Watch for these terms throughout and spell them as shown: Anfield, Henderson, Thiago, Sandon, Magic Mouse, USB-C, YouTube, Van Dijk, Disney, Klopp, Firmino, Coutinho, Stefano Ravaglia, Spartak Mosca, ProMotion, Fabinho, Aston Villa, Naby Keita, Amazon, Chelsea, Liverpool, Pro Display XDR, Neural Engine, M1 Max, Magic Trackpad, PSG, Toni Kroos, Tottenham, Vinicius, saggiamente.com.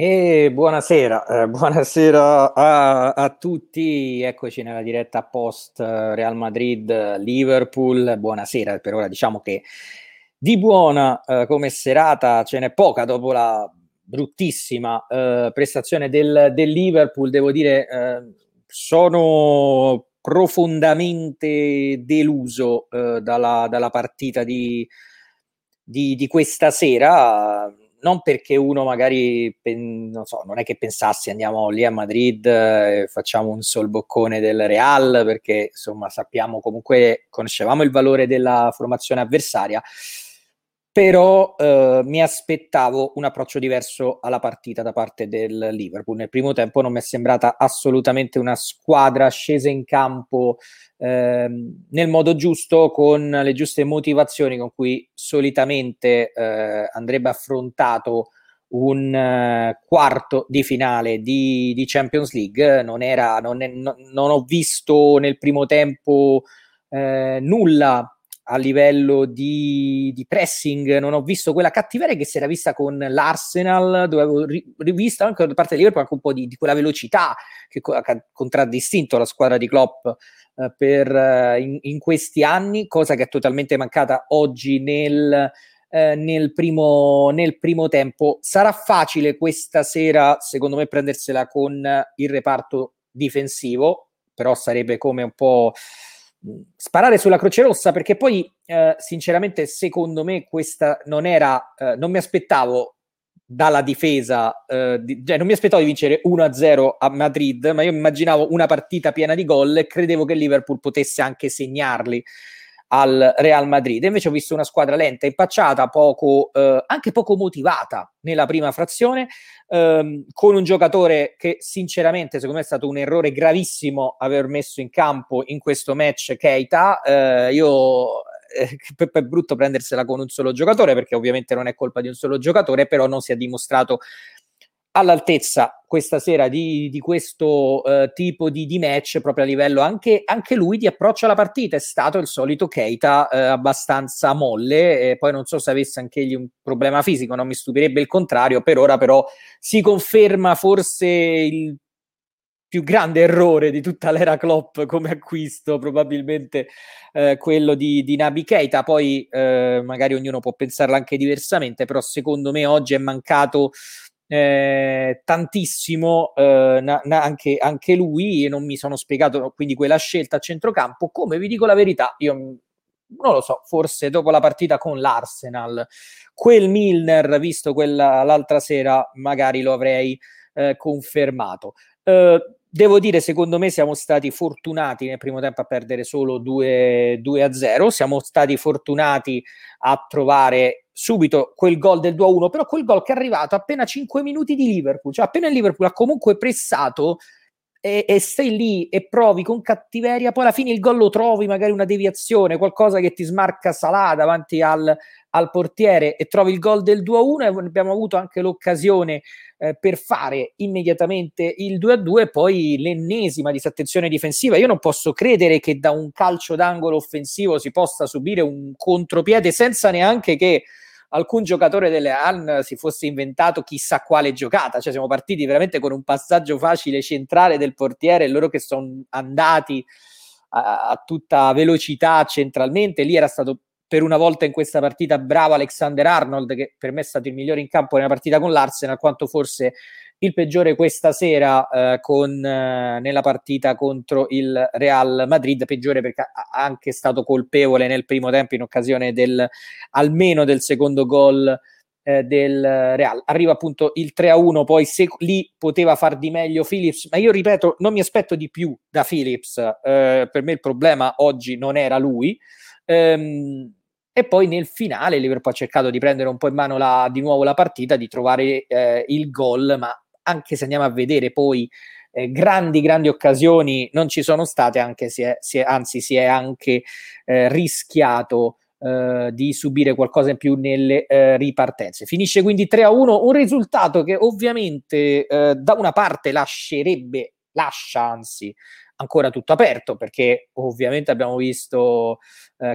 Buonasera, buonasera a tutti, eccoci nella diretta post Real Madrid-Liverpool, buonasera, per ora diciamo che di buona come serata ce n'è poca dopo la bruttissima prestazione del Liverpool, devo dire sono profondamente deluso dalla partita di questa sera. Non perché uno magari, non è che pensassi andiamo lì a Madrid e facciamo un solboccone del Real, perché insomma sappiamo, comunque conoscevamo il valore della formazione avversaria, però mi aspettavo un approccio diverso alla partita da parte del Liverpool. Nel primo tempo non mi è sembrata assolutamente una squadra scesa in campo nel modo giusto, con le giuste motivazioni con cui solitamente andrebbe affrontato un quarto di finale di Champions League. Non ho visto nel primo tempo nulla a livello di pressing, non ho visto quella cattiveria che si era vista con l'Arsenal, dove avevo rivisto anche da parte di Liverpool anche un po' di quella velocità che ha contraddistinto la squadra di Klopp in questi anni, cosa che è totalmente mancata oggi nel primo tempo. Sarà facile questa sera, secondo me, prendersela con il reparto difensivo, però sarebbe come un po' sparare sulla Croce Rossa, perché poi sinceramente secondo me questa non era, non mi aspettavo dalla difesa non mi aspettavo di vincere 1-0 a Madrid, ma io immaginavo una partita piena di gol e credevo che Liverpool potesse anche segnarli al Real Madrid. Invece ho visto una squadra lenta, impacciata, anche poco motivata nella prima frazione, con un giocatore che sinceramente secondo me è stato un errore gravissimo aver messo in campo in questo match, Keita. È brutto prendersela con un solo giocatore, perché ovviamente non è colpa di un solo giocatore, però non si è dimostrato all'altezza questa sera di questo tipo di match, proprio a livello anche lui di approccio alla partita. È stato il solito Keita abbastanza molle, e poi non so se avesse anche egli un problema fisico, non mi stupirebbe il contrario. Per ora però si conferma forse il più grande errore di tutta l'era Klopp come acquisto, probabilmente quello di Naby Keita. Poi magari ognuno può pensarla anche diversamente, però secondo me oggi è mancato tantissimo anche lui, e non mi sono spiegato quindi quella scelta a centrocampo. Come vi dico la verità, io non lo so, forse dopo la partita con l'Arsenal quel Milner visto l'altra sera magari lo avrei confermato. Devo dire, secondo me siamo stati fortunati nel primo tempo a perdere solo 2-0, siamo stati fortunati a trovare subito quel gol del 2-1, però quel gol che è arrivato appena 5 minuti di Liverpool, cioè appena il Liverpool ha comunque pressato e stai lì e provi con cattiveria, poi alla fine il gol lo trovi, magari una deviazione, qualcosa che ti smarca Salah davanti al portiere, e trovi il gol del 2-1, e abbiamo avuto anche l'occasione per fare immediatamente il 2-2, poi l'ennesima disattenzione difensiva. Io non posso credere che da un calcio d'angolo offensivo si possa subire un contropiede senza neanche che alcun giocatore delle AN si fosse inventato chissà quale giocata. Cioè siamo partiti veramente con un passaggio facile centrale del portiere, e loro che sono andati a tutta velocità centralmente. Lì era stato per una volta in questa partita bravo Alexander-Arnold, che per me è stato il migliore in campo nella partita con l'Arsenal, quanto forse il peggiore questa sera nella partita contro il Real Madrid. Peggiore perché ha anche stato colpevole nel primo tempo in occasione almeno del secondo gol del Real. Arriva appunto il 3-1, poi se lì poteva far di meglio Phillips, ma io ripeto, non mi aspetto di più da Phillips, per me il problema oggi non era lui. E poi nel finale il Liverpool ha cercato di prendere un po' in mano di nuovo la partita, di trovare il gol, ma anche se andiamo a vedere poi grandi occasioni non ci sono state, anche si è anche rischiato di subire qualcosa in più nelle ripartenze. Finisce quindi 3-1, un risultato che ovviamente da una parte lascia ancora tutto aperto, perché ovviamente abbiamo visto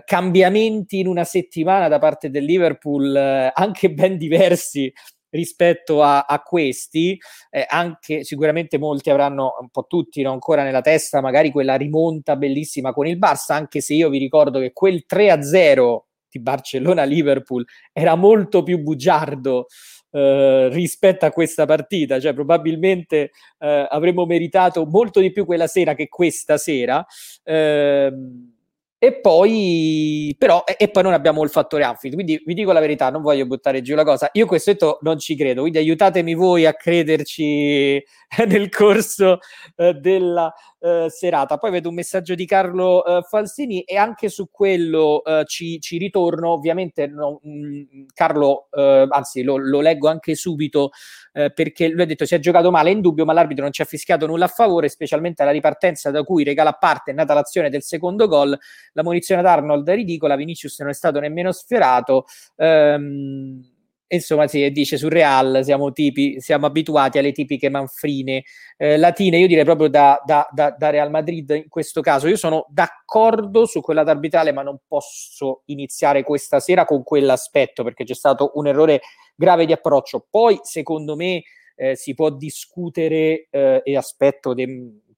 cambiamenti in una settimana da parte del Liverpool anche ben diversi rispetto a questi, anche sicuramente molti avranno, un po' tutti, no, ancora nella testa magari quella rimonta bellissima con il Barça, anche se io vi ricordo che quel 3-0 di Barcellona-Liverpool era molto più bugiardo rispetto a questa partita, cioè probabilmente avremmo meritato molto di più quella sera che questa sera, e poi però e poi non abbiamo il fattore Anfield, quindi vi dico la verità, non voglio buttare giù la cosa, io questo detto non ci credo, quindi aiutatemi voi a crederci nel corso della serata. Poi vedo un messaggio di Carlo Falsini e anche su quello ci ritorno, ovviamente no, Carlo, anzi lo leggo anche subito, perché lui ha detto si è giocato male, è indubbio, ma l'arbitro non ci ha fischiato nulla a favore, specialmente alla ripartenza da cui Regala a parte è nata l'azione del secondo gol, la munizione ad Arnold è ridicola, Vinicius non è stato nemmeno sfiorato, insomma sì, dice sul Real siamo abituati alle tipiche manfrine latine, io direi proprio da Real Madrid in questo caso. Io sono d'accordo su quella arbitrale, ma non posso iniziare questa sera con quell'aspetto perché c'è stato un errore grave di approccio. Poi secondo me si può discutere e aspetto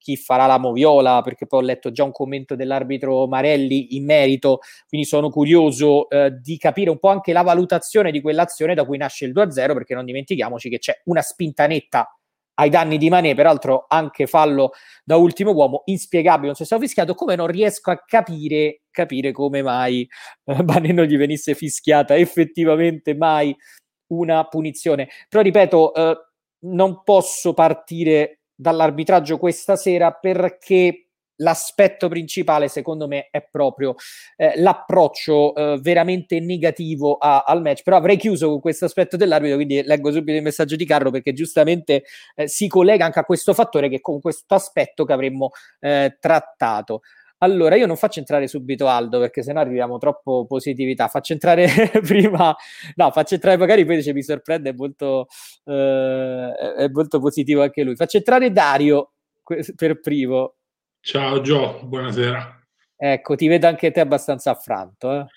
chi farà la moviola, perché poi ho letto già un commento dell'arbitro Marelli in merito, quindi sono curioso di capire un po' anche la valutazione di quell'azione da cui nasce il 2-0, perché non dimentichiamoci che c'è una spintanetta ai danni di Mané, peraltro anche fallo da ultimo uomo, inspiegabile, non si è stato fischiato, come non riesco a capire come mai Mané non gli venisse fischiata effettivamente mai una punizione. Però ripeto, non posso partire dall'arbitraggio questa sera perché l'aspetto principale secondo me è proprio l'approccio veramente negativo al match. Però avrei chiuso con questo aspetto dell'arbitro, quindi leggo subito il messaggio di Carlo perché giustamente si collega anche a questo fattore, che con questo aspetto che avremmo trattato. Allora, io non faccio entrare subito Aldo perché sennò arriviamo troppo positività, faccio entrare prima, no, faccio entrare magari, poi dice mi sorprende, è molto positivo anche lui, faccio entrare Dario per primo. Ciao Gio, buonasera. Ecco, ti vedo anche te abbastanza affranto.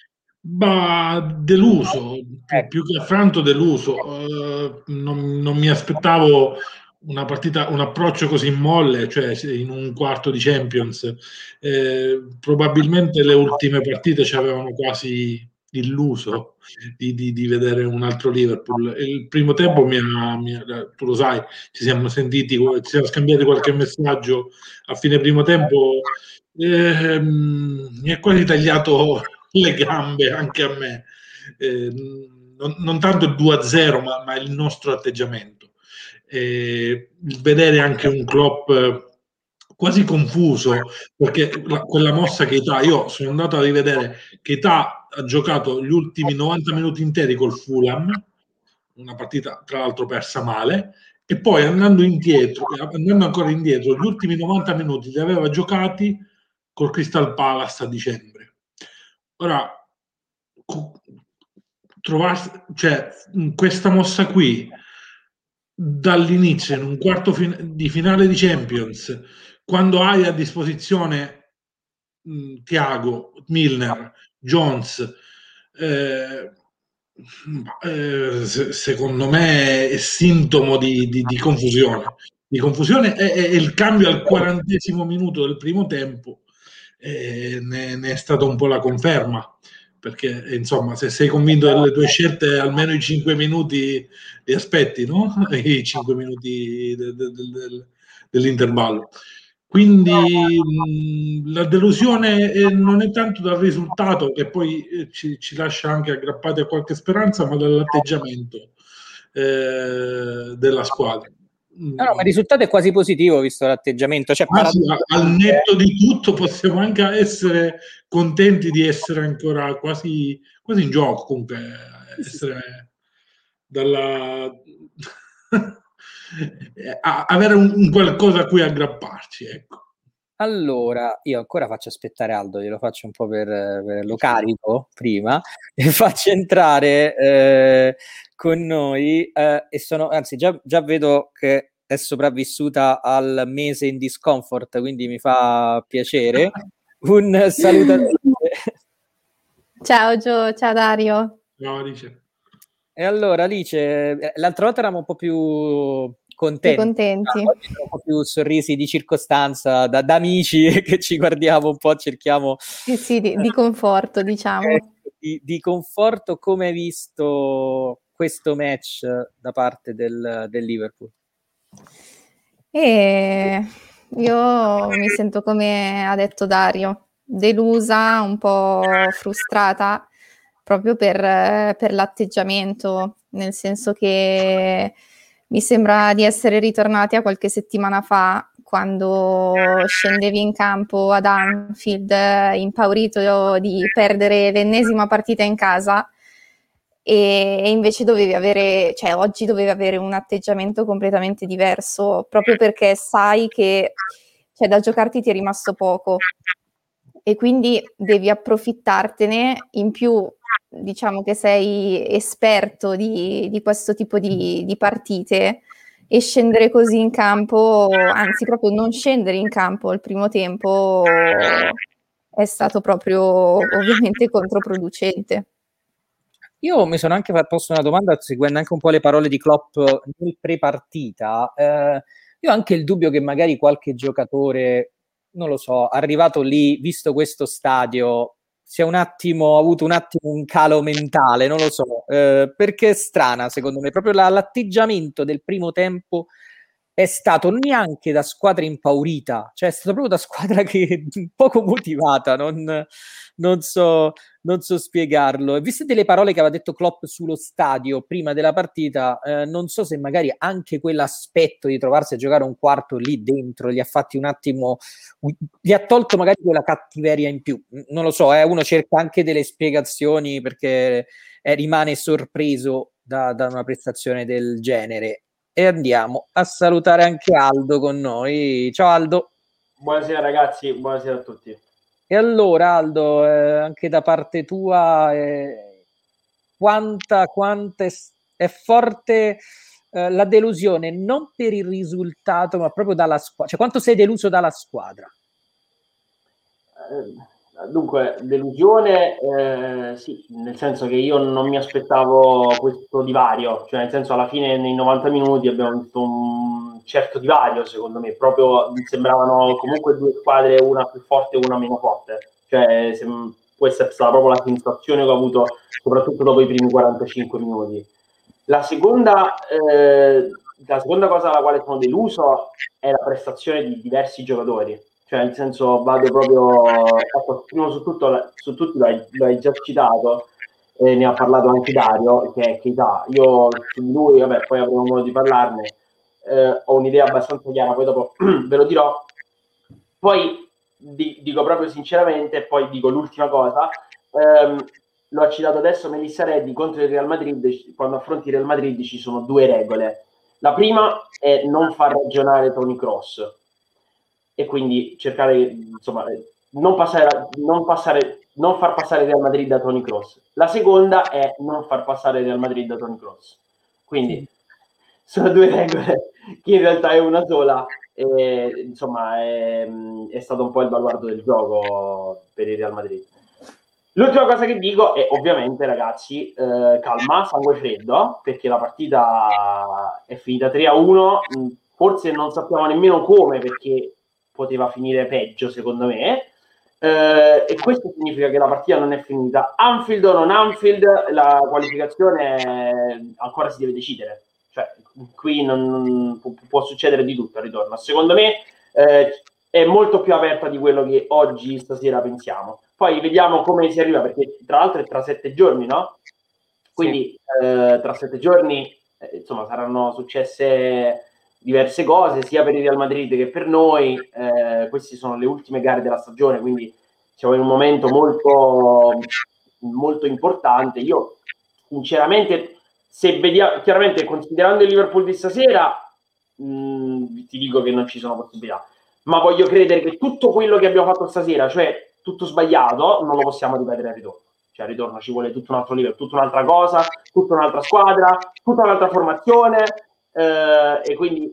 Deluso, più che affranto, deluso, non mi aspettavo una partita, un approccio così molle, cioè in un quarto di Champions, probabilmente le ultime partite ci avevano quasi illuso di vedere un altro Liverpool. Il primo tempo tu lo sai, ci siamo scambiati qualche messaggio a fine primo tempo, mi è quasi tagliato le gambe anche a me, non tanto il 2-0 ma il nostro atteggiamento. Vedere anche un Klopp quasi confuso, perché quella mossa Keita, io sono andato a rivedere, Keita ha giocato gli ultimi 90 minuti interi col Fulham, una partita tra l'altro persa male, e poi andando ancora indietro gli ultimi 90 minuti li aveva giocati col Crystal Palace a dicembre. Ora questa mossa qui dall'inizio, in un quarto di finale di Champions, quando hai a disposizione Thiago, Milner, Jones, secondo me è sintomo di confusione. Di confusione è il cambio al 40° minuto del primo tempo, ne è stata un po' la conferma. Perché insomma, se sei convinto delle tue scelte, almeno i 5 minuti li aspetti, no? I 5 minuti dell'intervallo. Quindi la delusione non è tanto dal risultato, che poi ci lascia anche aggrappati a qualche speranza, ma dall'atteggiamento della squadra. No, ma il risultato è quasi positivo visto l'atteggiamento, cioè, al netto di tutto possiamo anche essere contenti di essere ancora quasi in gioco, comunque essere avere un qualcosa a cui aggrapparci, ecco. Allora, io ancora faccio aspettare Aldo, glielo faccio un po' per lo carico prima, e faccio entrare con noi, e sono, anzi già vedo che è sopravvissuta al mese in discomfort, quindi mi fa piacere, un saluto. Ciao Gio, ciao Dario. Ciao Alice. E allora, Alice, l'altra volta eravamo un po' più contenti. Ah, oggi un po' più sorrisi di circostanza, da amici che ci guardiamo un po', cerchiamo... Sì, di conforto, diciamo. Di conforto, come hai visto questo match da parte del Liverpool? Io mi sento, come ha detto Dario, delusa, un po' frustrata, proprio per l'atteggiamento, nel senso che mi sembra di essere ritornati a qualche settimana fa, quando scendevi in campo ad Anfield impaurito di perdere l'ennesima partita in casa, e invece oggi dovevi avere un atteggiamento completamente diverso, proprio perché sai che da giocarti ti è rimasto poco e quindi devi approfittartene. In più, diciamo che sei esperto di questo tipo di partite, e scendere così in campo, anzi proprio non scendere in campo al primo tempo, è stato proprio ovviamente controproducente. Io mi sono anche posto una domanda, seguendo anche un po' le parole di Klopp nel pre-partita. Io ho anche il dubbio che magari qualche giocatore, non lo so, arrivato lì, visto questo stadio, ha avuto un attimo un calo mentale, non lo so, perché è strana, secondo me, proprio l'atteggiamento del primo tempo è stato neanche da squadra impaurita, cioè è stato proprio da squadra che poco motivata, non so spiegarlo. E viste delle parole che aveva detto Klopp sullo stadio prima della partita, non so se magari anche quell'aspetto di trovarsi a giocare un quarto lì dentro gli ha fatti un attimo, gli ha tolto magari quella cattiveria in più, non lo so, uno cerca anche delle spiegazioni, perché rimane sorpreso da una prestazione del genere. E andiamo a salutare anche Aldo con noi. Ciao Aldo. Buonasera ragazzi, buonasera a tutti. E allora Aldo, anche da parte tua, quanta è forte la delusione, non per il risultato, ma proprio dalla squadra. Cioè, quanto sei deluso dalla squadra? Dunque, delusione, sì, nel senso che io non mi aspettavo questo divario, cioè nel senso alla fine nei 90 minuti abbiamo visto un certo divario, secondo me, proprio mi sembravano comunque due squadre, una più forte e una meno forte, cioè questa è stata proprio la sensazione che ho avuto, soprattutto dopo i primi 45 minuti. La seconda cosa alla quale sono deluso è la prestazione di diversi giocatori. Cioè, nel senso, vado proprio, prima su tutti l'hai già citato, ne ha parlato anche Dario, che è Keita. Io su lui, vabbè, poi avremo modo di parlarne, ho un'idea abbastanza chiara, poi dopo ve lo dirò. Poi dico proprio sinceramente, poi dico l'ultima cosa, l'ho citato adesso, Melissa Reddy contro il Real Madrid, quando affronti il Real Madrid ci sono due regole. La prima è non far ragionare Toni Kroos, e quindi cercare, insomma, non far passare Real Madrid da Toni Kroos. La seconda è non far passare Real Madrid da Toni Kroos. Quindi sono due regole che in realtà è una sola, e insomma è stato un po' il baluardo del gioco per il Real Madrid. L'ultima cosa che dico è, ovviamente ragazzi, calma, sangue freddo, perché la partita è finita 3-1, forse non sappiamo nemmeno come, perché poteva finire peggio, secondo me, e questo significa che la partita non è finita. Anfield o non Anfield, la qualificazione ancora si deve decidere, cioè qui non può succedere di tutto al ritorno. Secondo me è molto più aperta di quello che oggi stasera pensiamo, poi vediamo come si arriva, perché tra l'altro è tra 7 giorni, no? Quindi sì. Tra 7 giorni insomma saranno successe diverse cose, sia per il Real Madrid che per noi. Queste sono le ultime gare della stagione, quindi siamo in un momento molto molto importante. Io sinceramente, se vediamo, chiaramente considerando il Liverpool di stasera, ti dico che non ci sono possibilità, ma voglio credere che tutto quello che abbiamo fatto stasera, cioè tutto sbagliato, non lo possiamo ripetere al ritorno. Cioè al ritorno ci vuole tutto un altro livello, tutta un'altra cosa, tutta un'altra squadra, tutta un'altra formazione. E quindi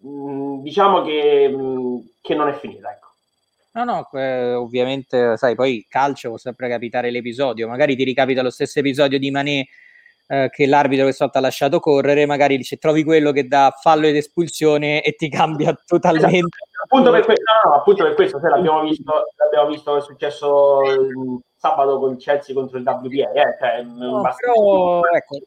diciamo che non è finita, ecco. No, ovviamente, sai, poi calcio può sempre capitare l'episodio, magari ti ricapita lo stesso episodio di Mané che l'arbitro che soltanto ha lasciato correre, magari dice trovi quello che dà fallo ed espulsione e ti cambia totalmente. Esatto. Appunto per questo, se l'abbiamo visto è successo sabato con il Chelsea contro il WPA. Però, ecco,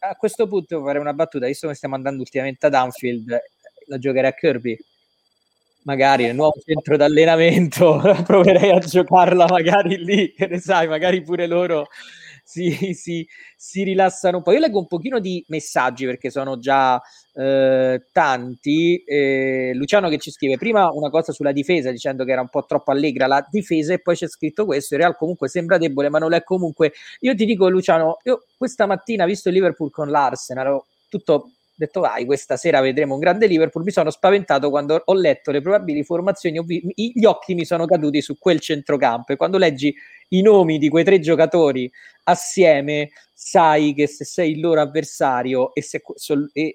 a questo punto farei una battuta, visto che stiamo andando ultimamente ad Anfield, la giocherei a Kirby. Magari il nuovo centro d'allenamento proverei a giocarla magari lì, che ne sai, magari pure loro si rilassano un po'. Io leggo un pochino di messaggi perché sono già tanti. Luciano che ci scrive prima una cosa sulla difesa dicendo che era un po' troppo allegra la difesa, e poi c'è scritto questo: il Real comunque sembra debole ma non lo è comunque. Io ti dico, Luciano, io questa mattina, visto il Liverpool con l'Arsenal, ho tutto detto vai, questa sera vedremo un grande Liverpool. Mi sono spaventato quando ho letto le probabili formazioni, gli occhi mi sono caduti su quel centrocampo, e quando leggi i nomi di quei tre giocatori assieme sai che se sei il loro avversario e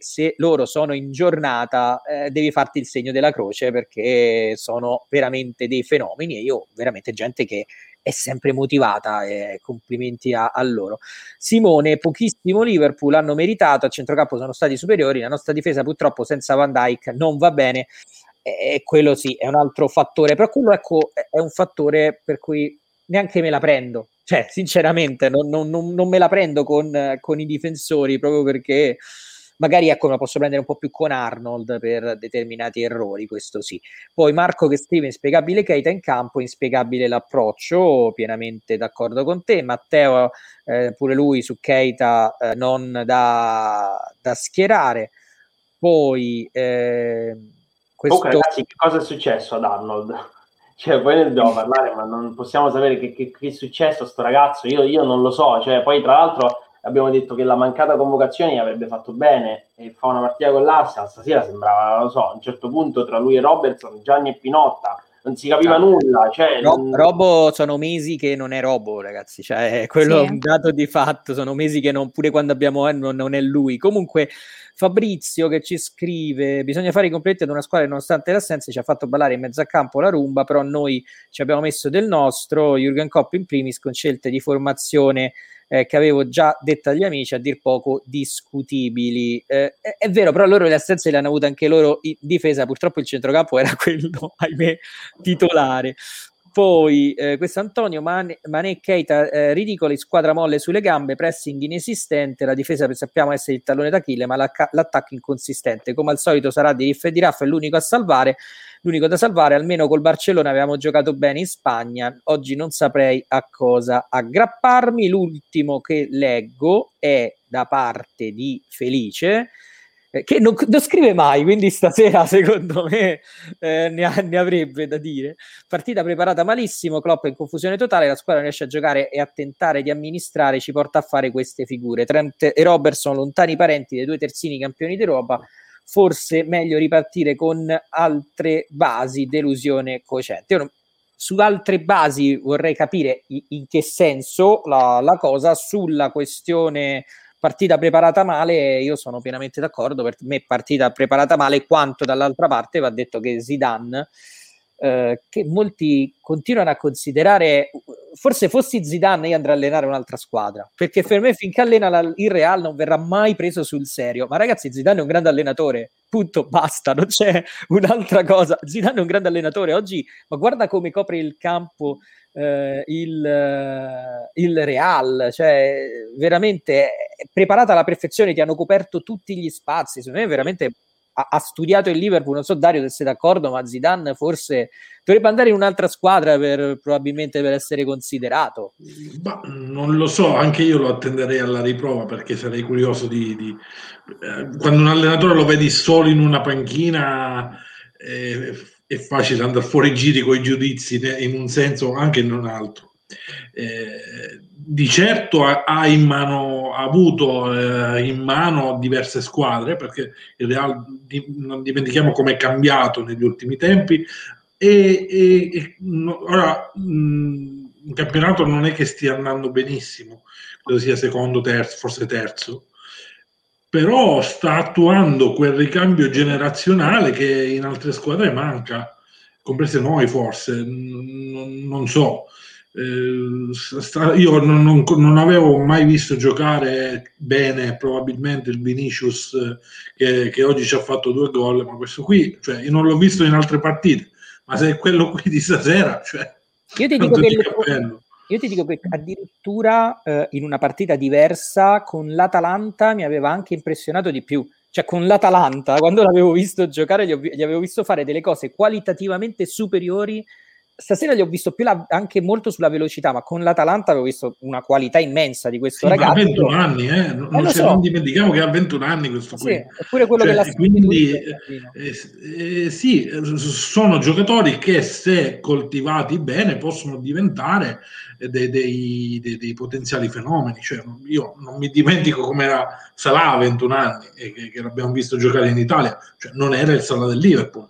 se loro sono in giornata devi farti il segno della croce, perché sono veramente dei fenomeni, e io veramente gente che è sempre motivata, complimenti a loro. Simone, pochissimo Liverpool hanno meritato, a centrocampo sono stati superiori, la nostra difesa purtroppo senza Van Dijk non va bene, e quello sì è un altro fattore, però quello ecco è un fattore per cui neanche me la prendo, cioè sinceramente non me la prendo con i difensori, proprio perché magari ecco me la posso prendere un po' più con Arnold per determinati errori, questo sì. Poi Marco che scrive: inspiegabile Keita in campo, inspiegabile l'approccio, pienamente d'accordo con te. Matteo pure lui su Keita non da schierare. Poi questo... Comunque ragazzi, che cosa è successo ad Arnold? Cioè poi ne dobbiamo parlare, ma non possiamo sapere che è successo a sto ragazzo, io non lo so, cioè poi tra l'altro abbiamo detto che la mancata convocazione gli avrebbe fatto bene, e fa una partita con l'Arsenal, stasera sembrava, non lo so, a un certo punto tra lui e Robertson, Gianni e Pinotta, non si capiva nulla. Cioè, Robo sono mesi che non è Robo, ragazzi, cioè quello è un dato di fatto, sono mesi che non, pure quando abbiamo non è lui. Comunque Fabrizio che ci scrive: bisogna fare i complimenti ad una squadra nonostante l'assenza, ci ha fatto ballare in mezzo a campo la rumba, però noi ci abbiamo messo del nostro, Jurgen Klopp in primis, con scelte di formazione che avevo già detto agli amici, a dir poco discutibili. È vero, però loro le assenze le hanno avute anche loro in difesa, purtroppo il centrocampo era quello, ahimè, titolare. Poi questo Antonio: Mané e Keita ridicoli, squadra molle sulle gambe, pressing inesistente, la difesa sappiamo essere il tallone d'Achille, ma l'attacco inconsistente, come al solito sarà di riff e di raff, è l'unico da salvare. Almeno col Barcellona avevamo giocato bene in Spagna, oggi non saprei a cosa aggrapparmi. L'ultimo che leggo è da parte di Felice, che non scrive mai, quindi stasera secondo me ne avrebbe da dire. Partita preparata malissimo, Klopp in confusione totale, la squadra riesce a giocare e a tentare di amministrare, ci porta a fare queste figure. Trent e Robertson lontani parenti dei due terzini campioni d'Europa, forse meglio ripartire con altre basi, delusione cocente. Su altre basi vorrei capire in che senso la cosa. Sulla questione partita preparata male, io sono pienamente d'accordo, per me partita preparata male, quanto dall'altra parte va detto che Zidane, che molti continuano a considerare, forse fossi Zidane io andrei a allenare un'altra squadra, perché per me finché allena il Real non verrà mai preso sul serio. Ma ragazzi, Zidane è un grande allenatore, punto, basta, non c'è un'altra cosa. Zidane è un grande allenatore oggi, ma guarda come copre il campo il Real, cioè veramente è preparata alla perfezione, ti hanno coperto tutti gli spazi. Secondo me veramente ha studiato il Liverpool, non so Dario se sei d'accordo, ma Zidane forse dovrebbe andare in un'altra squadra probabilmente per essere considerato. Ma non lo so, anche io lo attenderei alla riprova, perché sarei curioso di quando un allenatore lo vedi solo in una panchina è facile andare fuori giri con i giudizi, in un senso anche in un altro. Di certo ha avuto in mano diverse squadre, perché il Real non dimentichiamo come è cambiato negli ultimi tempi, e il campionato non è che stia andando benissimo, credo sia secondo, terzo, forse terzo, però sta attuando quel ricambio generazionale che in altre squadre manca, comprese noi forse, non so. Io non avevo mai visto giocare bene probabilmente il Vinicius che oggi ci ha fatto 2 gol, ma questo qui, cioè, io non l'ho visto in altre partite, ma se è quello qui di stasera, cioè, io ti dico che addirittura in una partita diversa con l'Atalanta mi aveva anche impressionato di più, cioè con l'Atalanta quando l'avevo visto giocare gli avevo visto fare delle cose qualitativamente superiori. Stasera gli ho visto più anche molto sulla velocità, ma con l'Atalanta avevo visto una qualità immensa di questo ragazzo. Ha 21 anni, non dimentichiamo che ha 21 anni questo qui. Eppure quello che la quindi sì, sono giocatori che se coltivati bene possono diventare dei potenziali fenomeni. Cioè, io non mi dimentico com'era Salah a 21 anni e che l'abbiamo visto giocare in Italia, cioè non era il Salah del Liverpool.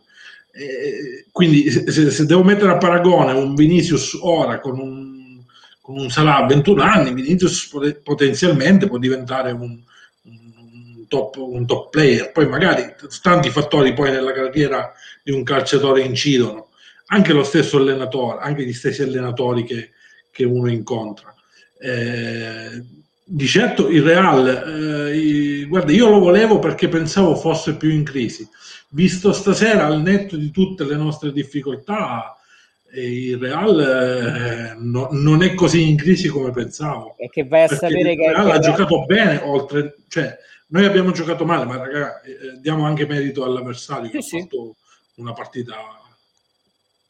Quindi se devo mettere a paragone un Vinicius ora con un Salah a 21 anni, Vinicius potenzialmente può diventare un top player. Poi magari tanti fattori poi nella carriera di un calciatore incidono, anche lo stesso allenatore, anche gli stessi allenatori che uno incontra. Di certo il Real, guarda, io lo volevo perché pensavo fosse più in crisi. Visto stasera, al netto di tutte le nostre difficoltà, il Real non è così in crisi come pensavo. E che vai a sapere che il Real ha giocato bene, oltre, cioè noi abbiamo giocato male, ma ragazzi, diamo anche merito all'avversario che ha fatto una partita.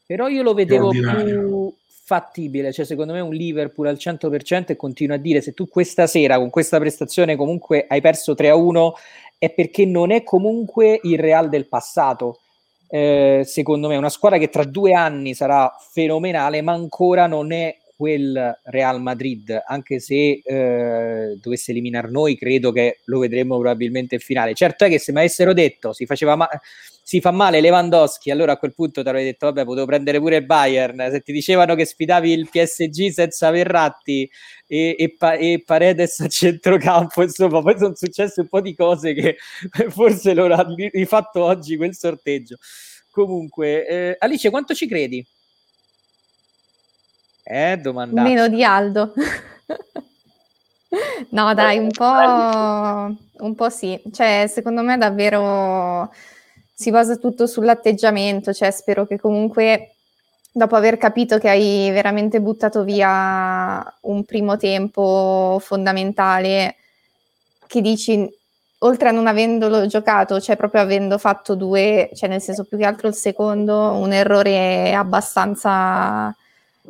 Però io lo vedevo più fattibile, cioè secondo me un Liverpool al 100%, e continuo a dire, se tu questa sera con questa prestazione comunque hai perso 3-1 è perché non è comunque il Real del passato, secondo me è una squadra che tra 2 anni sarà fenomenale, ma ancora non è quel Real Madrid, anche se dovesse eliminar noi credo che lo vedremo probabilmente in finale. Certo è che se mi avessero detto si fa male Lewandowski, allora a quel punto ti avrei detto vabbè, potevo prendere pure il Bayern. Se ti dicevano che sfidavi il PSG senza Verratti e Paredes a centrocampo, insomma, poi sono successe un po' di cose che forse loro hanno rifatto oggi quel sorteggio. Comunque, Alice, quanto ci credi? Domandata. Meno di Aldo. No, dai, un po' sì. Cioè, secondo me davvero si basa tutto sull'atteggiamento. Cioè, spero che comunque, dopo aver capito che hai veramente buttato via un primo tempo fondamentale, che dici, oltre a non avendolo giocato, cioè proprio avendo fatto 2, cioè nel senso più che altro il secondo, un errore abbastanza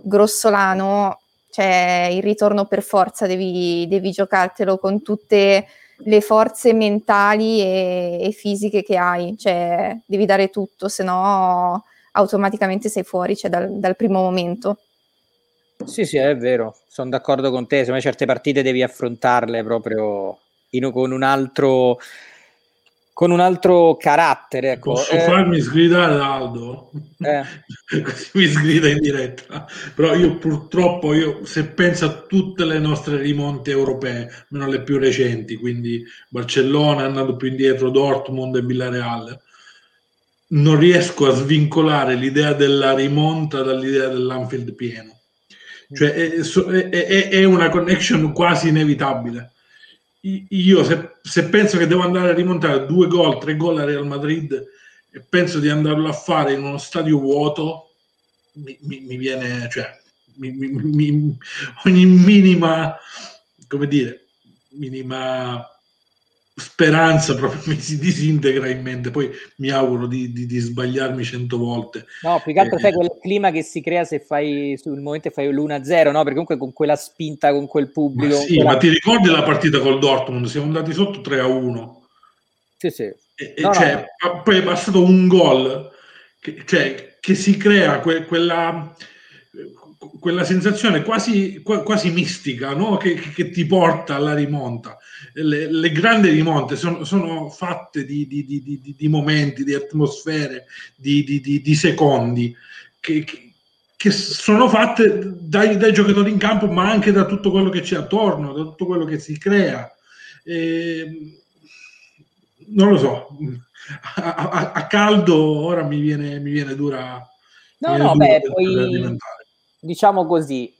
grossolano, cioè il ritorno per forza devi giocartelo con tutte le forze mentali e fisiche che hai, cioè devi dare tutto, se no automaticamente sei fuori, cioè dal primo momento. Sì, è vero, sono d'accordo con te, insomma certe partite devi affrontarle proprio con un altro carattere, ecco. Posso farmi sgridare da Aldo? Mi sgrida in diretta. Però io purtroppo, se penso a tutte le nostre rimonte europee, meno le più recenti, quindi Barcellona è andato più indietro, Dortmund e Villarreal, non riesco a svincolare l'idea della rimonta dall'idea dell'Anfield pieno. Cioè è una connection quasi inevitabile. Io se penso che devo andare a rimontare 2 gol, 3 gol a Real Madrid e penso di andarlo a fare in uno stadio vuoto, mi viene, cioè ogni minima, come dire, minima speranza proprio mi si disintegra in mente. Poi mi auguro di sbagliarmi 100 volte. No, più che altro sai quel clima che si crea se fai sul momento fai l'1-0, no? Perché comunque con quella spinta, con quel pubblico. Ma sì, ma ti ricordi la partita col Dortmund? Siamo andati sotto 3-1. Sì. Poi è passato un gol che si crea quella sensazione quasi mistica, no? Che ti porta alla rimonta. Le grandi rimonte sono fatte di momenti, di atmosfere, di secondi che sono fatte dai giocatori in campo, ma anche da tutto quello che c'è attorno, da tutto quello che si crea. Non lo so, a caldo ora mi viene dura. No, beh, poi diciamo così,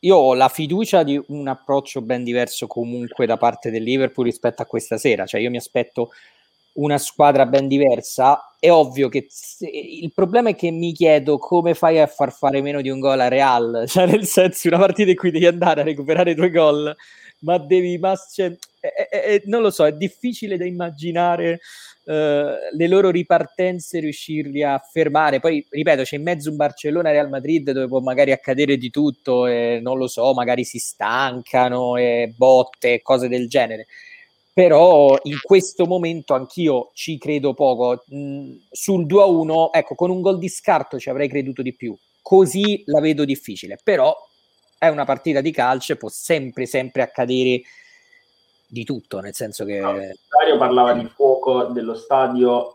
io ho la fiducia di un approccio ben diverso comunque da parte del Liverpool rispetto a questa sera, cioè io mi aspetto una squadra ben diversa. È ovvio che il problema è che mi chiedo come fai a far fare meno di un gol a Real, cioè nel senso, una partita in cui devi andare a recuperare 2 gol, ma devi, ma cioè, non lo so, è difficile da immaginare le loro ripartenze, riuscirli a fermare. Poi ripeto, c'è in mezzo un Barcellona-Real Madrid dove può magari accadere di tutto, non lo so, magari si stancano, botte, cose del genere. Però in questo momento anch'io ci credo poco. Sul 2-1, ecco, con un gol di scarto ci avrei creduto di più. Così la vedo difficile, però è una partita di calcio, può sempre accadere di tutto, nel senso che... No, Dario parlava di fuoco dello stadio,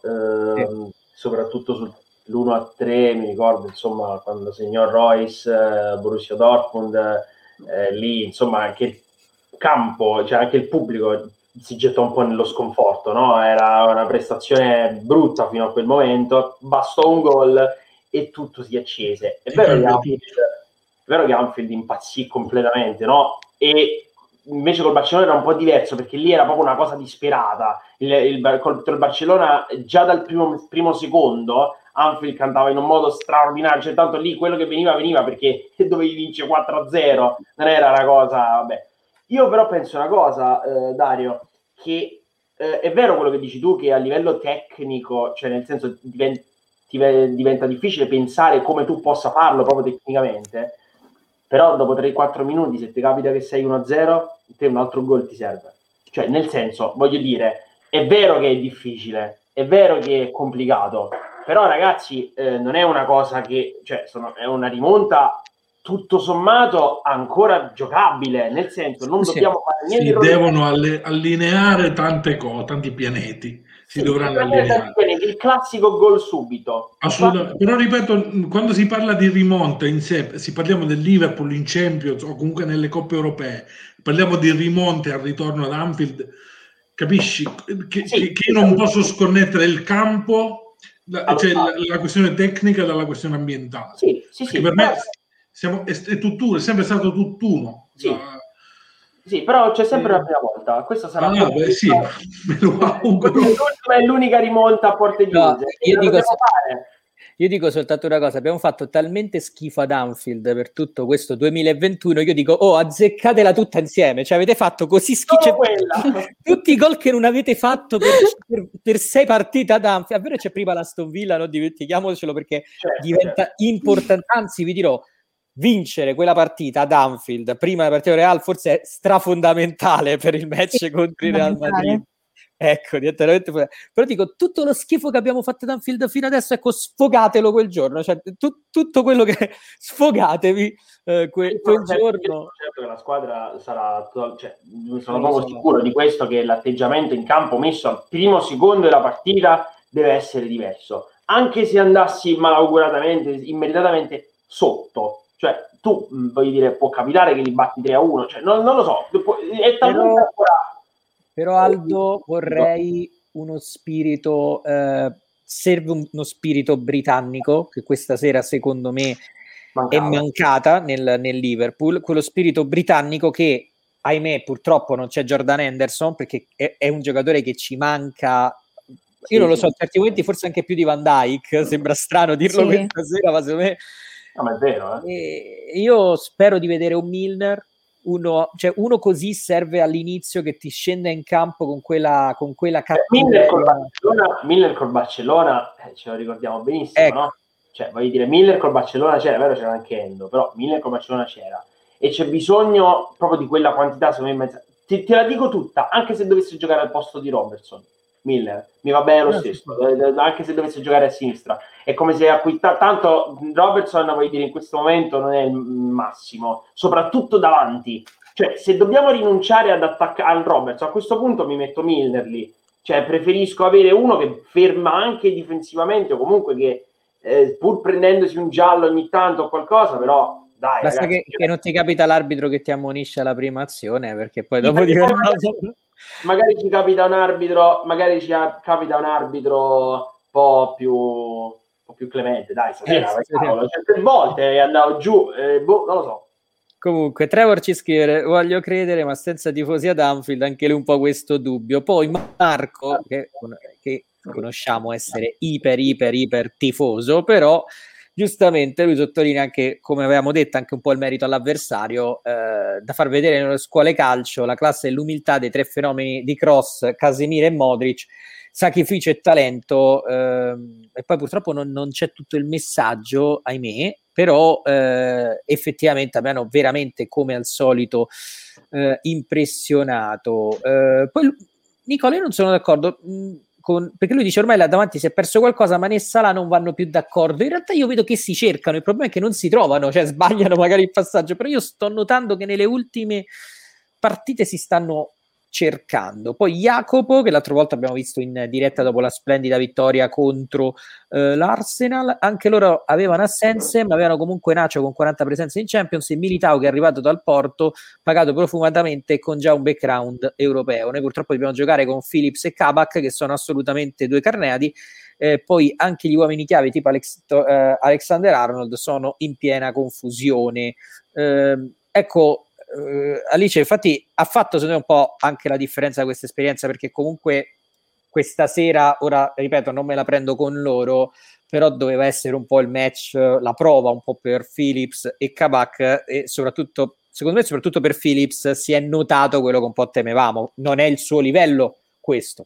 soprattutto sull'1-3, mi ricordo, insomma, quando segnò Royce, Borussia Dortmund, lì, insomma, anche il campo, cioè anche il pubblico... si gettò un po' nello sconforto, no? Era una prestazione brutta fino a quel momento, bastò un gol e tutto si accese. È vero, che Anfield impazzì completamente, no? E invece col Barcellona era un po' diverso, perché lì era proprio una cosa disperata. Col Barcellona già dal primo secondo Anfield cantava in un modo straordinario, cioè tanto lì quello che veniva, perché dovevi vincere 4-0, non era una cosa, vabbè. Io però penso una cosa, Dario, che è vero quello che dici tu, che a livello tecnico, cioè nel senso diventa difficile pensare come tu possa farlo proprio tecnicamente, però dopo 3-4 minuti, se ti capita che sei 1-0, te un altro gol ti serve. Cioè nel senso, voglio dire, è vero che è difficile, è vero che è complicato, però ragazzi non è una cosa che, cioè è una rimonta tutto sommato ancora giocabile, nel senso non dobbiamo fare niente, si devono allineare tante cose, tanti pianeti si dovranno allineare. Il classico gol subito, assolutamente. Però ripeto, quando si parla di rimonta in sé, si parliamo del Liverpool in Champions o comunque nelle coppe europee, parliamo di rimonte al ritorno ad Anfield, capisci che io non posso sconnettere il campo, cioè la questione tecnica dalla questione ambientale, per me è sempre stato tutt'uno. Sì, però c'è sempre una prima volta. Questa sarà l'ultima è l'unica rimonta a porte chiuse. Io dico soltanto una cosa: abbiamo fatto talmente schifo ad Anfield per tutto questo 2021. Io dico, azzeccatela tutta insieme. Cioè, avete fatto così schifo tutti i gol che non avete fatto per 6 partite ad Anfield. È vero, c'è prima l'Aston Villa, non dimentichiamocelo, perché diventa importante. Anzi, vi dirò, vincere quella partita ad Anfield prima della partita Real forse è strafondamentale per il match contro il Real Madrid, ecco, direttamente. Però dico, tutto lo schifo che abbiamo fatto ad Anfield fino adesso, ecco, sfogatelo quel giorno, cioè tutto quello che sfogatevi quel giorno. Certo che la squadra sarà, cioè, sono proprio sicuro di questo, che l'atteggiamento in campo messo al primo secondo della partita deve essere diverso, anche se andassi malauguratamente, immeritatamente sotto. Cioè, tu, voglio dire, può capitare che li batti 3-1, cioè, non lo so. È però Aldo, vorrei uno spirito, serve uno spirito britannico, che questa sera secondo me è mancata nel Liverpool, quello spirito britannico che, ahimè, purtroppo non c'è Jordan Henderson, perché è un giocatore che ci manca. Io non lo so, in certi momenti forse anche più di Van Dijk, sembra strano dirlo questa sera, ma secondo me... No, ma è vero, eh? Io spero di vedere un Milner, uno così serve all'inizio, che ti scende in campo con quella cattiva. Milner col Barcellona, ce lo ricordiamo benissimo, ecco. No? Cioè, voglio dire, Milner col Barcellona c'era, vero, c'era anche Endo, però Milner col Barcellona c'era, e c'è bisogno proprio di quella quantità, secondo me. Te la dico tutta, anche se dovessi giocare al posto di Robertson, Milner mi va bene lo stesso, anche se dovesse giocare a sinistra. È come se tanto Robertson, voglio dire, in questo momento non è il massimo, soprattutto davanti. Cioè, se dobbiamo rinunciare ad attaccare al Robertson, a questo punto mi metto Milner lì. Cioè, preferisco avere uno che ferma anche difensivamente, o comunque che pur prendendosi un giallo ogni tanto o qualcosa, però dai, basta, ragazzi, che non ti capita l'arbitro che ti ammonisce alla prima azione, perché poi dopo magari ci capita un arbitro un po' più più clemente, dai, stasera, cavolo, certe volte andavo giù, non lo so. Comunque, Trevor ci scrive: voglio credere, ma senza tifosi ad Anfield, anche lui un po' questo dubbio. Poi Marco, che conosciamo essere iper tifoso, però giustamente lui sottolinea anche, come avevamo detto, anche un po' il merito all'avversario, da far vedere nelle scuole calcio la classe e l'umiltà dei tre fenomeni di Kroos, Casemiro e Modric, sacrificio e talento, e poi purtroppo non c'è tutto il messaggio, ahimè, però effettivamente abbiamo veramente, come al solito, impressionato. Poi Nicola, io non sono d'accordo perché lui dice ormai là davanti si è perso qualcosa, Mané e Salah non vanno più d'accordo. In realtà io vedo che si cercano, il problema è che non si trovano, cioè sbagliano magari il passaggio, però io sto notando che nelle ultime partite si stanno cercando. Poi Jacopo, che l'altra volta abbiamo visto in diretta dopo la splendida vittoria contro l'Arsenal, anche loro avevano assenze, ma avevano comunque Nacho con 40 presenze in Champions e Militao, che è arrivato dal Porto pagato profumatamente con già un background europeo. Noi purtroppo dobbiamo giocare con Phillips e Kabak, che sono assolutamente due carneati, poi anche gli uomini chiave tipo Alexander-Arnold sono in piena confusione, ecco. Alice, infatti, ha fatto secondo me un po' anche la differenza questa esperienza, perché comunque questa sera, ora ripeto, non me la prendo con loro, però doveva essere un po' il match, la prova un po' per Phillips e Kabak, e soprattutto, secondo me, soprattutto per Phillips si è notato quello che un po' temevamo, non è il suo livello questo.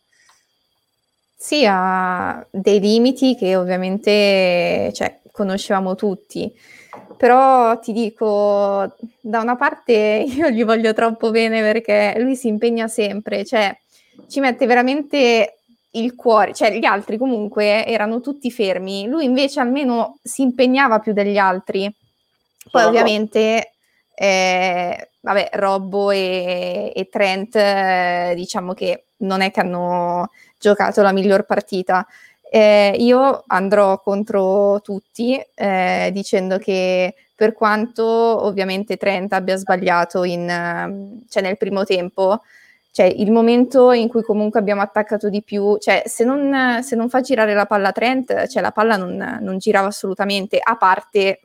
Sì, ha dei limiti che ovviamente, cioè, conoscevamo tutti, però ti dico, da una parte io gli voglio troppo bene perché lui si impegna sempre, cioè ci mette veramente il cuore, cioè gli altri comunque erano tutti fermi, lui invece almeno si impegnava più degli altri. Poi ovviamente vabbè, Robbo e Trent, diciamo che non è che hanno giocato la miglior partita. Io andrò contro tutti, dicendo che per quanto ovviamente Trent abbia sbagliato cioè nel primo tempo, cioè il momento in cui comunque abbiamo attaccato di più, cioè se non fa girare la palla Trent, cioè la palla non girava assolutamente, a parte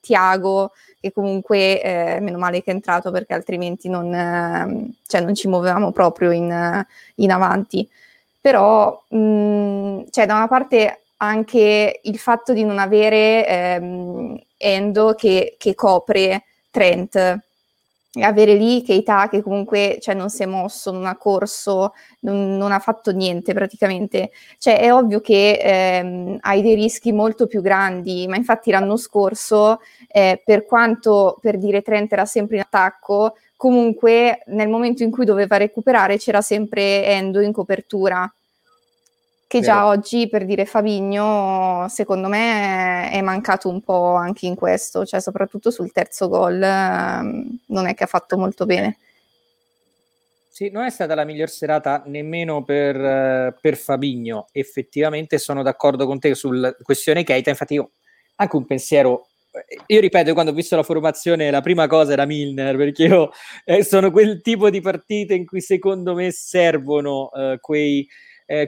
Thiago, che comunque meno male che è entrato, perché altrimenti cioè non ci muovevamo proprio in avanti. Però cioè, da una parte anche il fatto di non avere Endo che copre Trent, e avere lì Keita che comunque, cioè, non si è mosso, non ha corso, non ha fatto niente praticamente. Cioè è ovvio che hai dei rischi molto più grandi, ma infatti l'anno scorso, per quanto, per dire, Trent era sempre in attacco, comunque nel momento in cui doveva recuperare c'era sempre Endo in copertura, che già oggi, per dire, Fabinho secondo me è mancato un po' anche in questo, cioè soprattutto sul terzo gol non è che ha fatto molto bene. Sì, non è stata la miglior serata nemmeno per Fabinho, effettivamente sono d'accordo con te sulla questione Keita. Infatti io anche un pensiero, io ripeto, quando ho visto la formazione la prima cosa era Milner, perché io sono quel tipo di partite in cui secondo me servono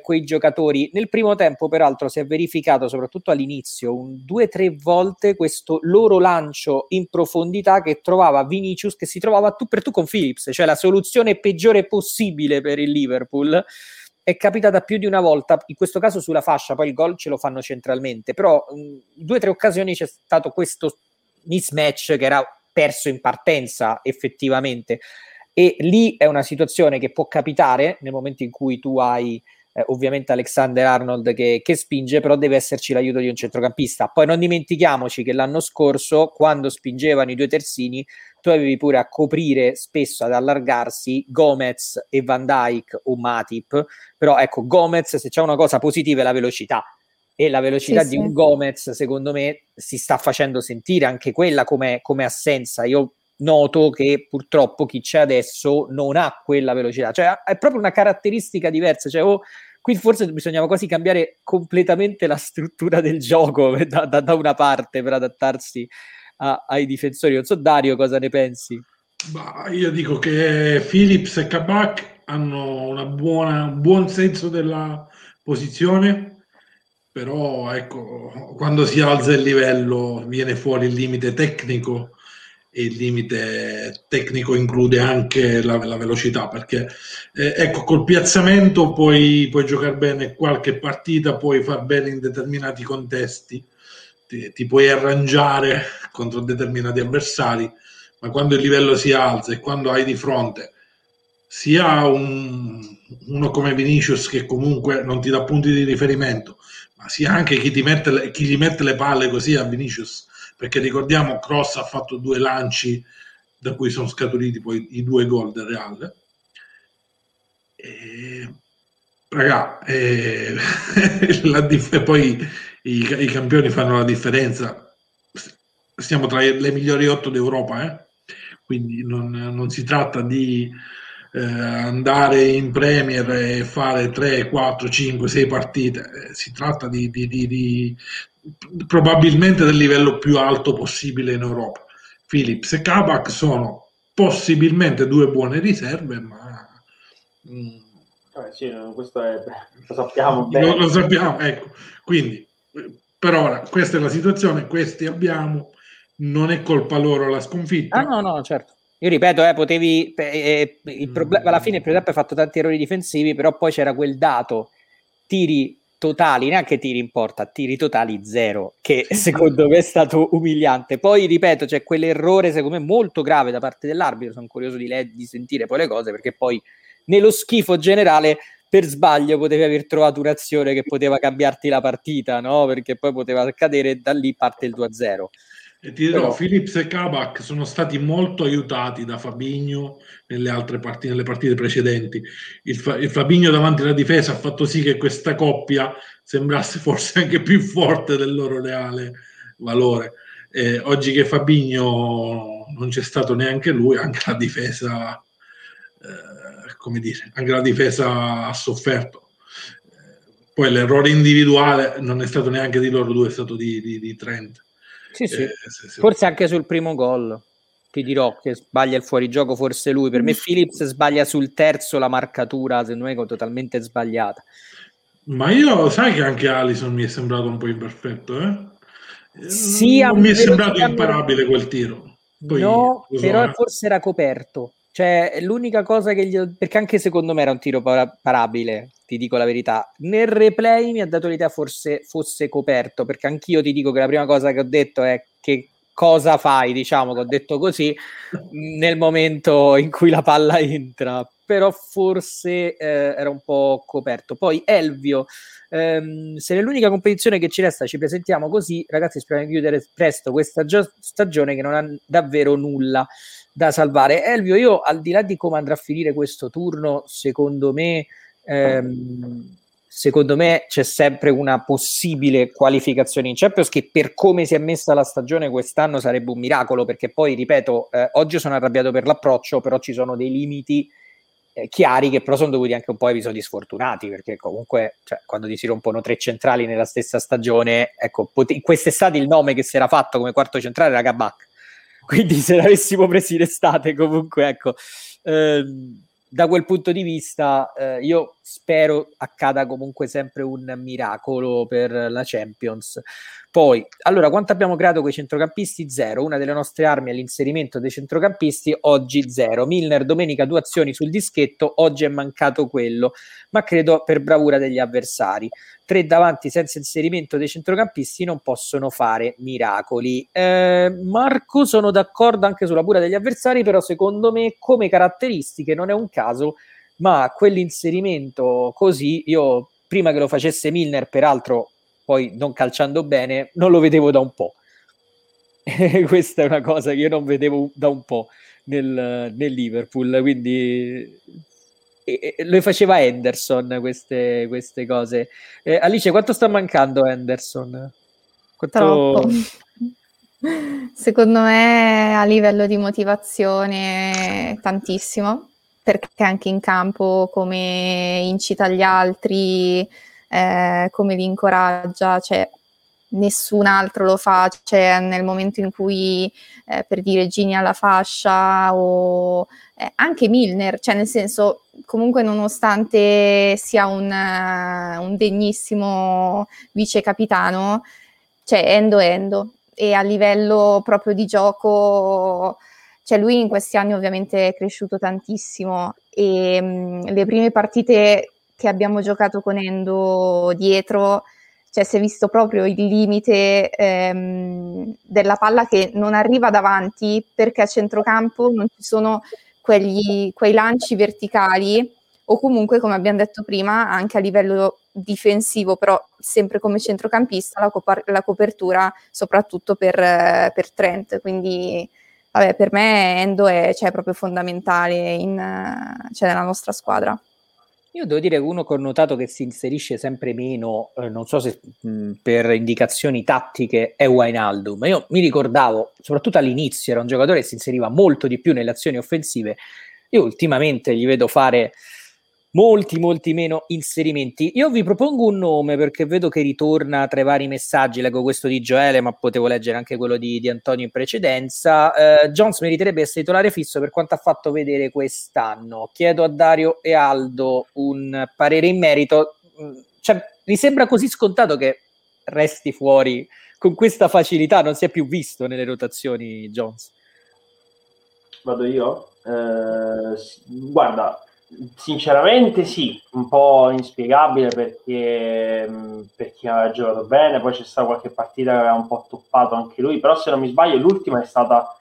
quei giocatori. Nel primo tempo peraltro si è verificato soprattutto all'inizio un 2-3 volte questo loro lancio in profondità che trovava Vinicius, che si trovava tu per tu con Phillips, cioè la soluzione peggiore possibile per il Liverpool è capitata più di una volta, in questo caso sulla fascia, poi il gol ce lo fanno centralmente, però 2-3 occasioni c'è stato questo mismatch che era perso in partenza effettivamente, e lì è una situazione che può capitare nel momento in cui tu hai ovviamente Alexander-Arnold che spinge, però deve esserci l'aiuto di un centrocampista. Poi non dimentichiamoci che l'anno scorso, quando spingevano i due terzini, tu avevi pure a coprire spesso, ad allargarsi, Gomez e Van Dijk o Matip, però ecco, Gomez, se c'è una cosa positiva è la velocità, e la velocità di un Gomez secondo me si sta facendo sentire anche quella come assenza. Io noto che purtroppo chi c'è adesso non ha quella velocità, cioè è proprio una caratteristica diversa, cioè qui forse bisognava quasi cambiare completamente la struttura del gioco da una parte per adattarsi ai difensori. Non so Dario cosa ne pensi. Bah, io dico che Phillips e Kabak hanno un buon senso della posizione, però ecco, quando si alza il livello viene fuori il limite tecnico, e il limite tecnico include anche la velocità, perché ecco, col piazzamento puoi giocare bene qualche partita, puoi far bene in determinati contesti, ti puoi arrangiare contro determinati avversari, ma quando il livello si alza e quando hai di fronte sia uno come Vinicius, che comunque non ti dà punti di riferimento, ma sia anche chi gli mette le palle così a Vinicius, perché ricordiamo Kroos ha fatto 2 lanci da cui sono scaturiti poi i 2 gol del Real. E poi i campioni fanno la differenza. Siamo tra le migliori 8 d'Europa, quindi non si tratta di andare in Premier e fare 3, 4, 5, 6 partite, si tratta di probabilmente del livello più alto possibile in Europa. Phillips e Kabak sono possibilmente 2 buone riserve, ma sì, questo lo sappiamo bene. Lo sappiamo, ecco. Quindi per ora questa è la situazione, questi abbiamo, non è colpa loro la sconfitta. Ah no, certo. Io ripeto, potevi il problema alla fine, il primo tempo ha fatto tanti errori difensivi, però poi c'era quel dato tiri totali, neanche tiri in porta, tiri totali 0, che secondo me è stato umiliante. Poi ripeto, c'è quell'errore secondo me molto grave da parte dell'arbitro, sono curioso di sentire poi le cose, perché poi nello schifo generale per sbaglio potevi aver trovato un'azione che poteva cambiarti la partita, no? Perché poi poteva accadere, da lì parte il 2-0. E ti dirò, però Phillips e Kabak sono stati molto aiutati da Fabinho nelle altre partite, nelle partite precedenti. Il Fabinho davanti alla difesa ha fatto sì che questa coppia sembrasse forse anche più forte del loro reale valore. Oggi che Fabinho non c'è stato neanche lui, anche la difesa, anche la difesa ha sofferto. Poi l'errore individuale non è stato neanche di loro due, è stato di Trent. Sì. Sì. Forse anche sul primo gol ti dirò che sbaglia il fuorigioco, forse lui, per me Phillips sbaglia sul terzo la marcatura, se non è totalmente sbagliata. Ma io, sai che anche Alisson mi è sembrato un po' imperfetto, sì, non mi è sembrato imparabile quel tiro. Poi, no, però forse era coperto, cioè l'unica cosa che perché anche secondo me era un tiro parabile, ti dico la verità. Nel replay mi ha dato l'idea forse fosse coperto, perché anch'io ti dico che la prima cosa che ho detto è che cosa fai, diciamo che ho detto così nel momento in cui la palla entra, però forse era un po' coperto. Poi Elvio, se nell'unica competizione che ci resta ci presentiamo così, ragazzi, speriamo di chiudere presto questa stagione che non ha davvero nulla da salvare. Elvio, io al di là di come andrà a finire questo turno, secondo me c'è sempre una possibile qualificazione in Champions, che per come si è messa la stagione quest'anno sarebbe un miracolo, perché poi ripeto, oggi sono arrabbiato per l'approccio, però ci sono dei limiti chiari, che però sono dovuti anche un po' a episodi sfortunati, perché comunque, cioè, quando ti si rompono 3 centrali nella stessa stagione, ecco, quest'estate il nome che si era fatto come quarto centrale era Kabak, quindi se l'avessimo preso in estate comunque, ecco, da quel punto di vista io spero accada comunque sempre un miracolo per la Champions. Poi, allora, quanto abbiamo creato coi centrocampisti? 0. Una delle nostre armi è l'inserimento dei centrocampisti, oggi 0. Milner domenica 2 azioni sul dischetto, oggi è mancato quello, ma credo per bravura degli avversari. 3 davanti senza inserimento dei centrocampisti non possono fare miracoli. Marco, sono d'accordo anche sulla bravura degli avversari, però secondo me come caratteristiche non è un caso, ma quell'inserimento così, io prima che lo facesse Milner, peraltro poi non calciando bene, non lo vedevo da un po'. Questa è una cosa che io non vedevo da un po' nel Liverpool, quindi lo faceva Henderson queste cose. Alice, quanto sta mancando Henderson? Troppo. Secondo me a livello di motivazione tantissimo, perché anche in campo come incita gli altri, come li incoraggia, cioè nessun altro lo fa, cioè nel momento in cui per dire Gini alla fascia o anche Milner, cioè nel senso comunque nonostante sia un degnissimo vice capitano, cioè Endo e a livello proprio di gioco, cioè lui in questi anni ovviamente è cresciuto tantissimo e le prime partite che abbiamo giocato con Endo dietro, cioè si è visto proprio il limite della palla che non arriva davanti, perché a centrocampo non ci sono quei lanci verticali, o comunque, come abbiamo detto prima, anche a livello difensivo, però sempre come centrocampista la copertura soprattutto per Trent, quindi vabbè, per me Endo è, cioè, proprio fondamentale nella nostra squadra. Io devo dire che uno che ho notato che si inserisce sempre meno, non so se per indicazioni tattiche, è Wijnaldum. Ma io mi ricordavo, soprattutto all'inizio, era un giocatore che si inseriva molto di più nelle azioni offensive. Io ultimamente gli vedo fare molti meno inserimenti. Io vi propongo un nome, perché vedo che ritorna tra i vari messaggi, leggo questo di Joele, ma potevo leggere anche quello di Antonio in precedenza. Jones meriterebbe essere titolare fisso per quanto ha fatto vedere quest'anno. Chiedo a Dario e Aldo un parere in merito. Cioè, mi sembra così scontato che resti fuori con questa facilità, non si è più visto nelle rotazioni Jones. Vado io? Guarda, sinceramente sì, un po' inspiegabile perché ha giocato bene, poi c'è stata qualche partita che aveva un po' toppato anche lui, però se non mi sbaglio l'ultima è stata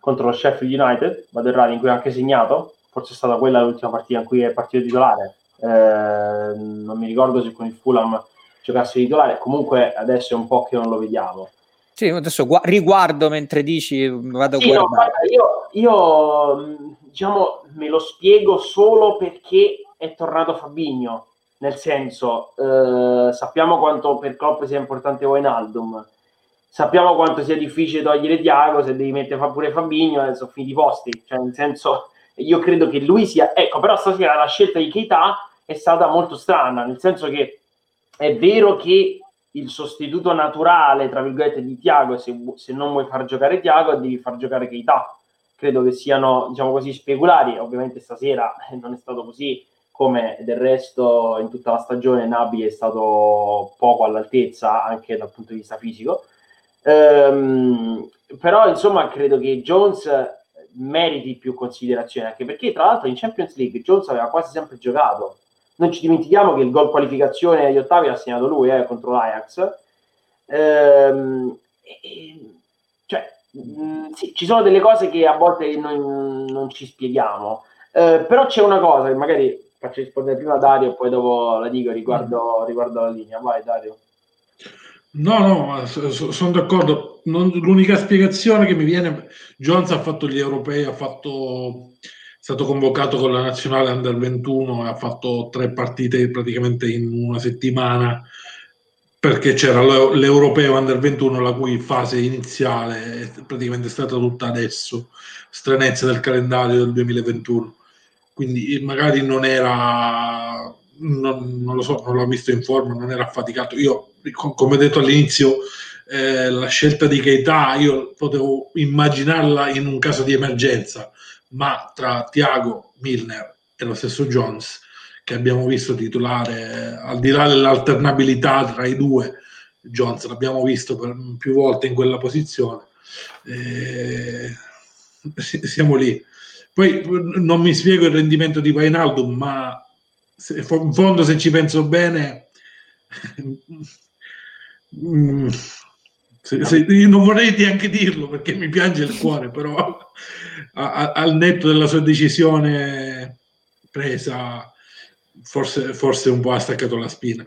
contro lo Sheffield United, vado errato, in cui ha anche segnato, forse è stata quella l'ultima partita in cui è partito titolare, non mi ricordo se con il Fulham giocasse titolare, comunque adesso è un po' che non lo vediamo. Sì, adesso riguardo mentre dici, vado a guardare. No, io diciamo me lo spiego solo perché è tornato Fabinho, nel senso sappiamo quanto per Klopp sia importante Wijnaldum, sappiamo quanto sia difficile togliere Thiago, se devi mettere pure Fabinho adesso finiti i posti, cioè nel senso io credo che lui sia, ecco, però stasera la scelta di Keita è stata molto strana, nel senso che è vero che il sostituto naturale, tra virgolette, di Thiago, se non vuoi far giocare Thiago devi far giocare Keita, credo che siano, diciamo così, speculari. Ovviamente stasera non è stato così, come del resto in tutta la stagione Naby è stato poco all'altezza anche dal punto di vista fisico, però insomma credo che Jones meriti più considerazione, anche perché tra l'altro in Champions League Jones aveva quasi sempre giocato. Non ci dimentichiamo che il gol qualificazione agli ottavi l'ha segnato lui contro l'Ajax, sì, ci sono delle cose che a volte noi non ci spieghiamo, però c'è una cosa che magari faccio rispondere prima a Dario e poi dopo la dico riguardo alla linea. Vai Dario. No, sono d'accordo, l'unica spiegazione che mi viene, Jones ha fatto gli europei, è stato convocato con la nazionale Under 21 e ha fatto 3 partite praticamente in una settimana, perché c'era l'Europeo Under 21, la cui fase iniziale è praticamente stata tutta adesso, stranezza del calendario del 2021. Quindi magari non era, non lo so, non l'ho visto in forma, non era affaticato. Io, come detto all'inizio, la scelta di Keita io potevo immaginarla in un caso di emergenza, ma tra Thiago, Milner e lo stesso Jones che abbiamo visto titolare, al di là dell'alternabilità tra i due, Jones l'abbiamo visto per più volte in quella posizione, siamo lì. Poi non mi spiego il rendimento di Wijnaldum, ma in fondo se ci penso bene io non vorrei neanche dirlo perché mi piange il cuore, però al netto della sua decisione presa forse un po' ha staccato la spina,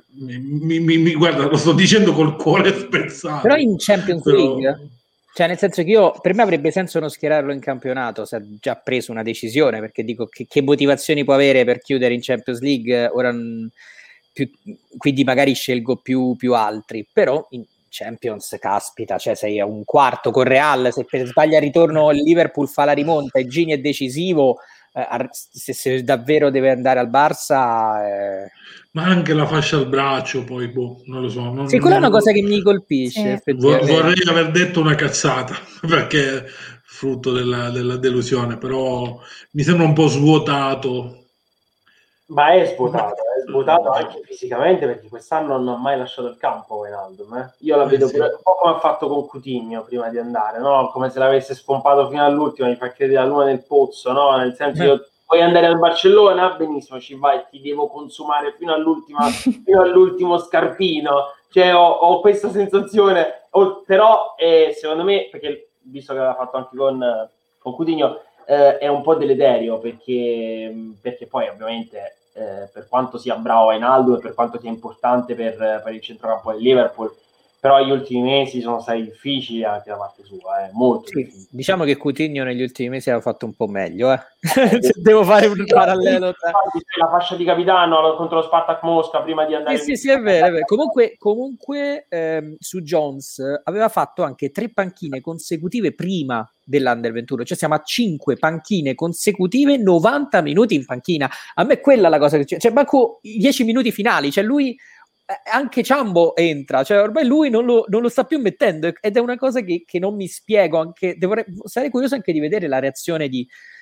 guarda, lo sto dicendo col cuore spezzato, però in Champions League, cioè nel senso che per me avrebbe senso non schierarlo in campionato se ha già preso una decisione, perché dico che motivazioni può avere per chiudere in Champions League ora, quindi magari scelgo più altri, però in Champions, caspita, cioè sei a un quarto con Real, se per sbaglia ritorno il Liverpool fa la rimonta e Gini è decisivo, se davvero deve andare al Barça, ma anche la fascia al braccio, poi boh, non lo so. Non, sì, quella non è una cosa che mi colpisce. Vorrei aver detto una cazzata, perché frutto della delusione, però mi sembra un po' svuotato. Ma è svuotato anche fisicamente, perché quest'anno non ha mai lasciato il campo Wijnaldum, Io la vedo pure, un po' come ha fatto con Coutinho prima di andare, no? Come se l'avesse spompato fino all'ultimo, mi fa credere la luna nel pozzo, no? Nel senso, io vuoi andare al Barcellona? Benissimo, ci vai, ti devo consumare fino all'ultimo scarpino. Cioè, ho questa sensazione, però secondo me, perché visto che l'ha fatto anche con Coutinho, è un po' deleterio, perché poi ovviamente per quanto sia bravo Wijnaldum e per quanto sia importante per il centrocampo del Liverpool, però gli ultimi mesi sono stati difficili anche da parte sua, molto difficili. Diciamo che Coutinho negli ultimi mesi ha fatto un po' meglio, devo fare un parallelo tra la fascia di capitano contro lo Spartak Mosca prima di andare sì è vero, è vero. Comunque su Jones aveva fatto anche 3 panchine consecutive prima dell'Under 21, cioè siamo a 5 panchine consecutive, 90 minuti in panchina. A me quella è la cosa che manco i 10 minuti finali, cioè lui anche Ciambo entra, cioè ormai lui non lo sta più mettendo, ed è una cosa che non mi spiego. Anche sarei curioso anche di vedere la reazione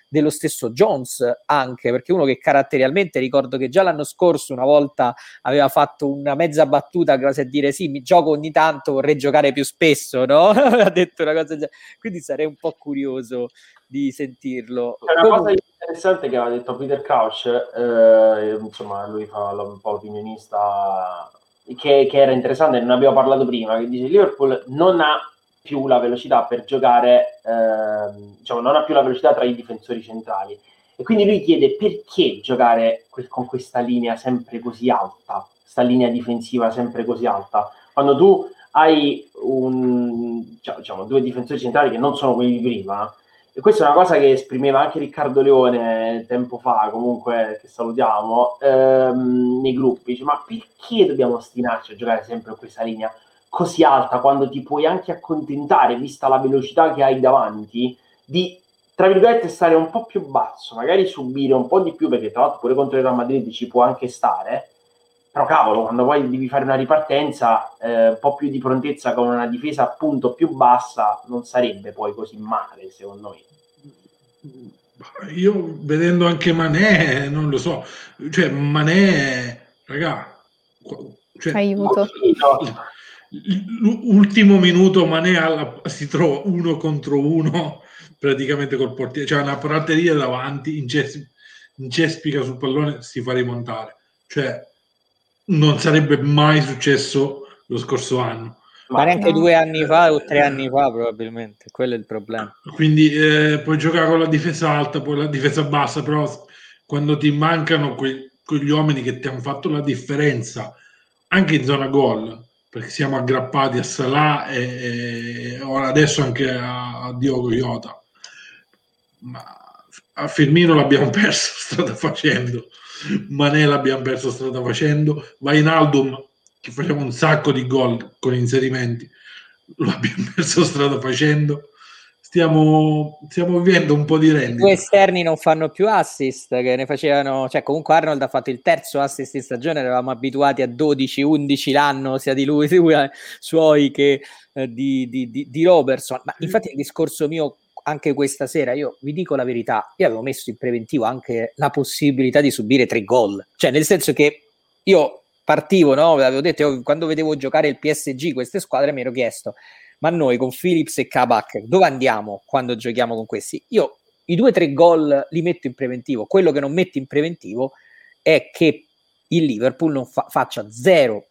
dello stesso Jones, anche perché uno che caratterialmente, ricordo che già l'anno scorso una volta aveva fatto una mezza battuta quasi a dire sì, mi gioco ogni tanto, vorrei giocare più spesso, no? Ha detto una cosa, quindi sarei un po' curioso di sentirlo. C'è una cosa interessante che aveva detto Peter Crouch, insomma lui fa un po' opinionista, che era interessante, non abbiamo parlato prima, che dice Liverpool non ha più la velocità per giocare, diciamo non ha più la velocità tra i difensori centrali, e quindi lui chiede perché giocare con questa linea sempre così alta, questa linea difensiva sempre così alta, quando tu hai diciamo 2 difensori centrali che non sono quelli di prima. E questa è una cosa che esprimeva anche Riccardo Leone tempo fa, comunque, che salutiamo, nei gruppi. Dice, ma perché dobbiamo ostinarci a giocare sempre in questa linea così alta, quando ti puoi anche accontentare, vista la velocità che hai davanti, di, tra virgolette, stare un po' più basso, magari subire un po' di più, perché tra l'altro pure contro il Real Madrid ci può anche stare, però cavolo, quando poi devi fare una ripartenza, un po' più di prontezza con una difesa appunto più bassa, non sarebbe poi così male, secondo me. Io vedendo anche Mané, non lo so, cioè Mané, raga, cioè, aiuto. L'ultimo minuto Mané si trova 1 contro 1 praticamente col portiere, cioè una prateria davanti, incespica sul pallone, si fa rimontare, cioè non sarebbe mai successo lo scorso anno, ma neanche 2 anni fa o 3 anni fa probabilmente, quello è il problema. Quindi puoi giocare con la difesa alta, poi la difesa bassa, però quando ti mancano quegli uomini che ti hanno fatto la differenza anche in zona gol, perché siamo aggrappati a Salah e ora adesso anche a Diogo Jota, ma a Firmino l'abbiamo perso strada facendo, Mané l'abbiamo perso strada facendo, Wijnaldum che faceva un sacco di gol con inserimenti l'abbiamo perso strada facendo, stiamo vivendo un po' di rendita. 2 esterni non fanno più assist, che ne facevano, cioè comunque Arnold ha fatto il 3° assist in stagione, eravamo abituati a 12-11 l'anno sia di lui suoi che di Robertson. Ma infatti il discorso mio anche questa sera, io vi dico la verità, io avevo messo in preventivo anche la possibilità di subire 3 gol, cioè nel senso che io partivo, no, avevo detto, io quando vedevo giocare il PSG queste squadre mi ero chiesto, ma noi con Phillips e Kabak dove andiamo quando giochiamo con questi? Io i 2-3 gol li metto in preventivo, quello che non metto in preventivo è che il Liverpool non faccia 0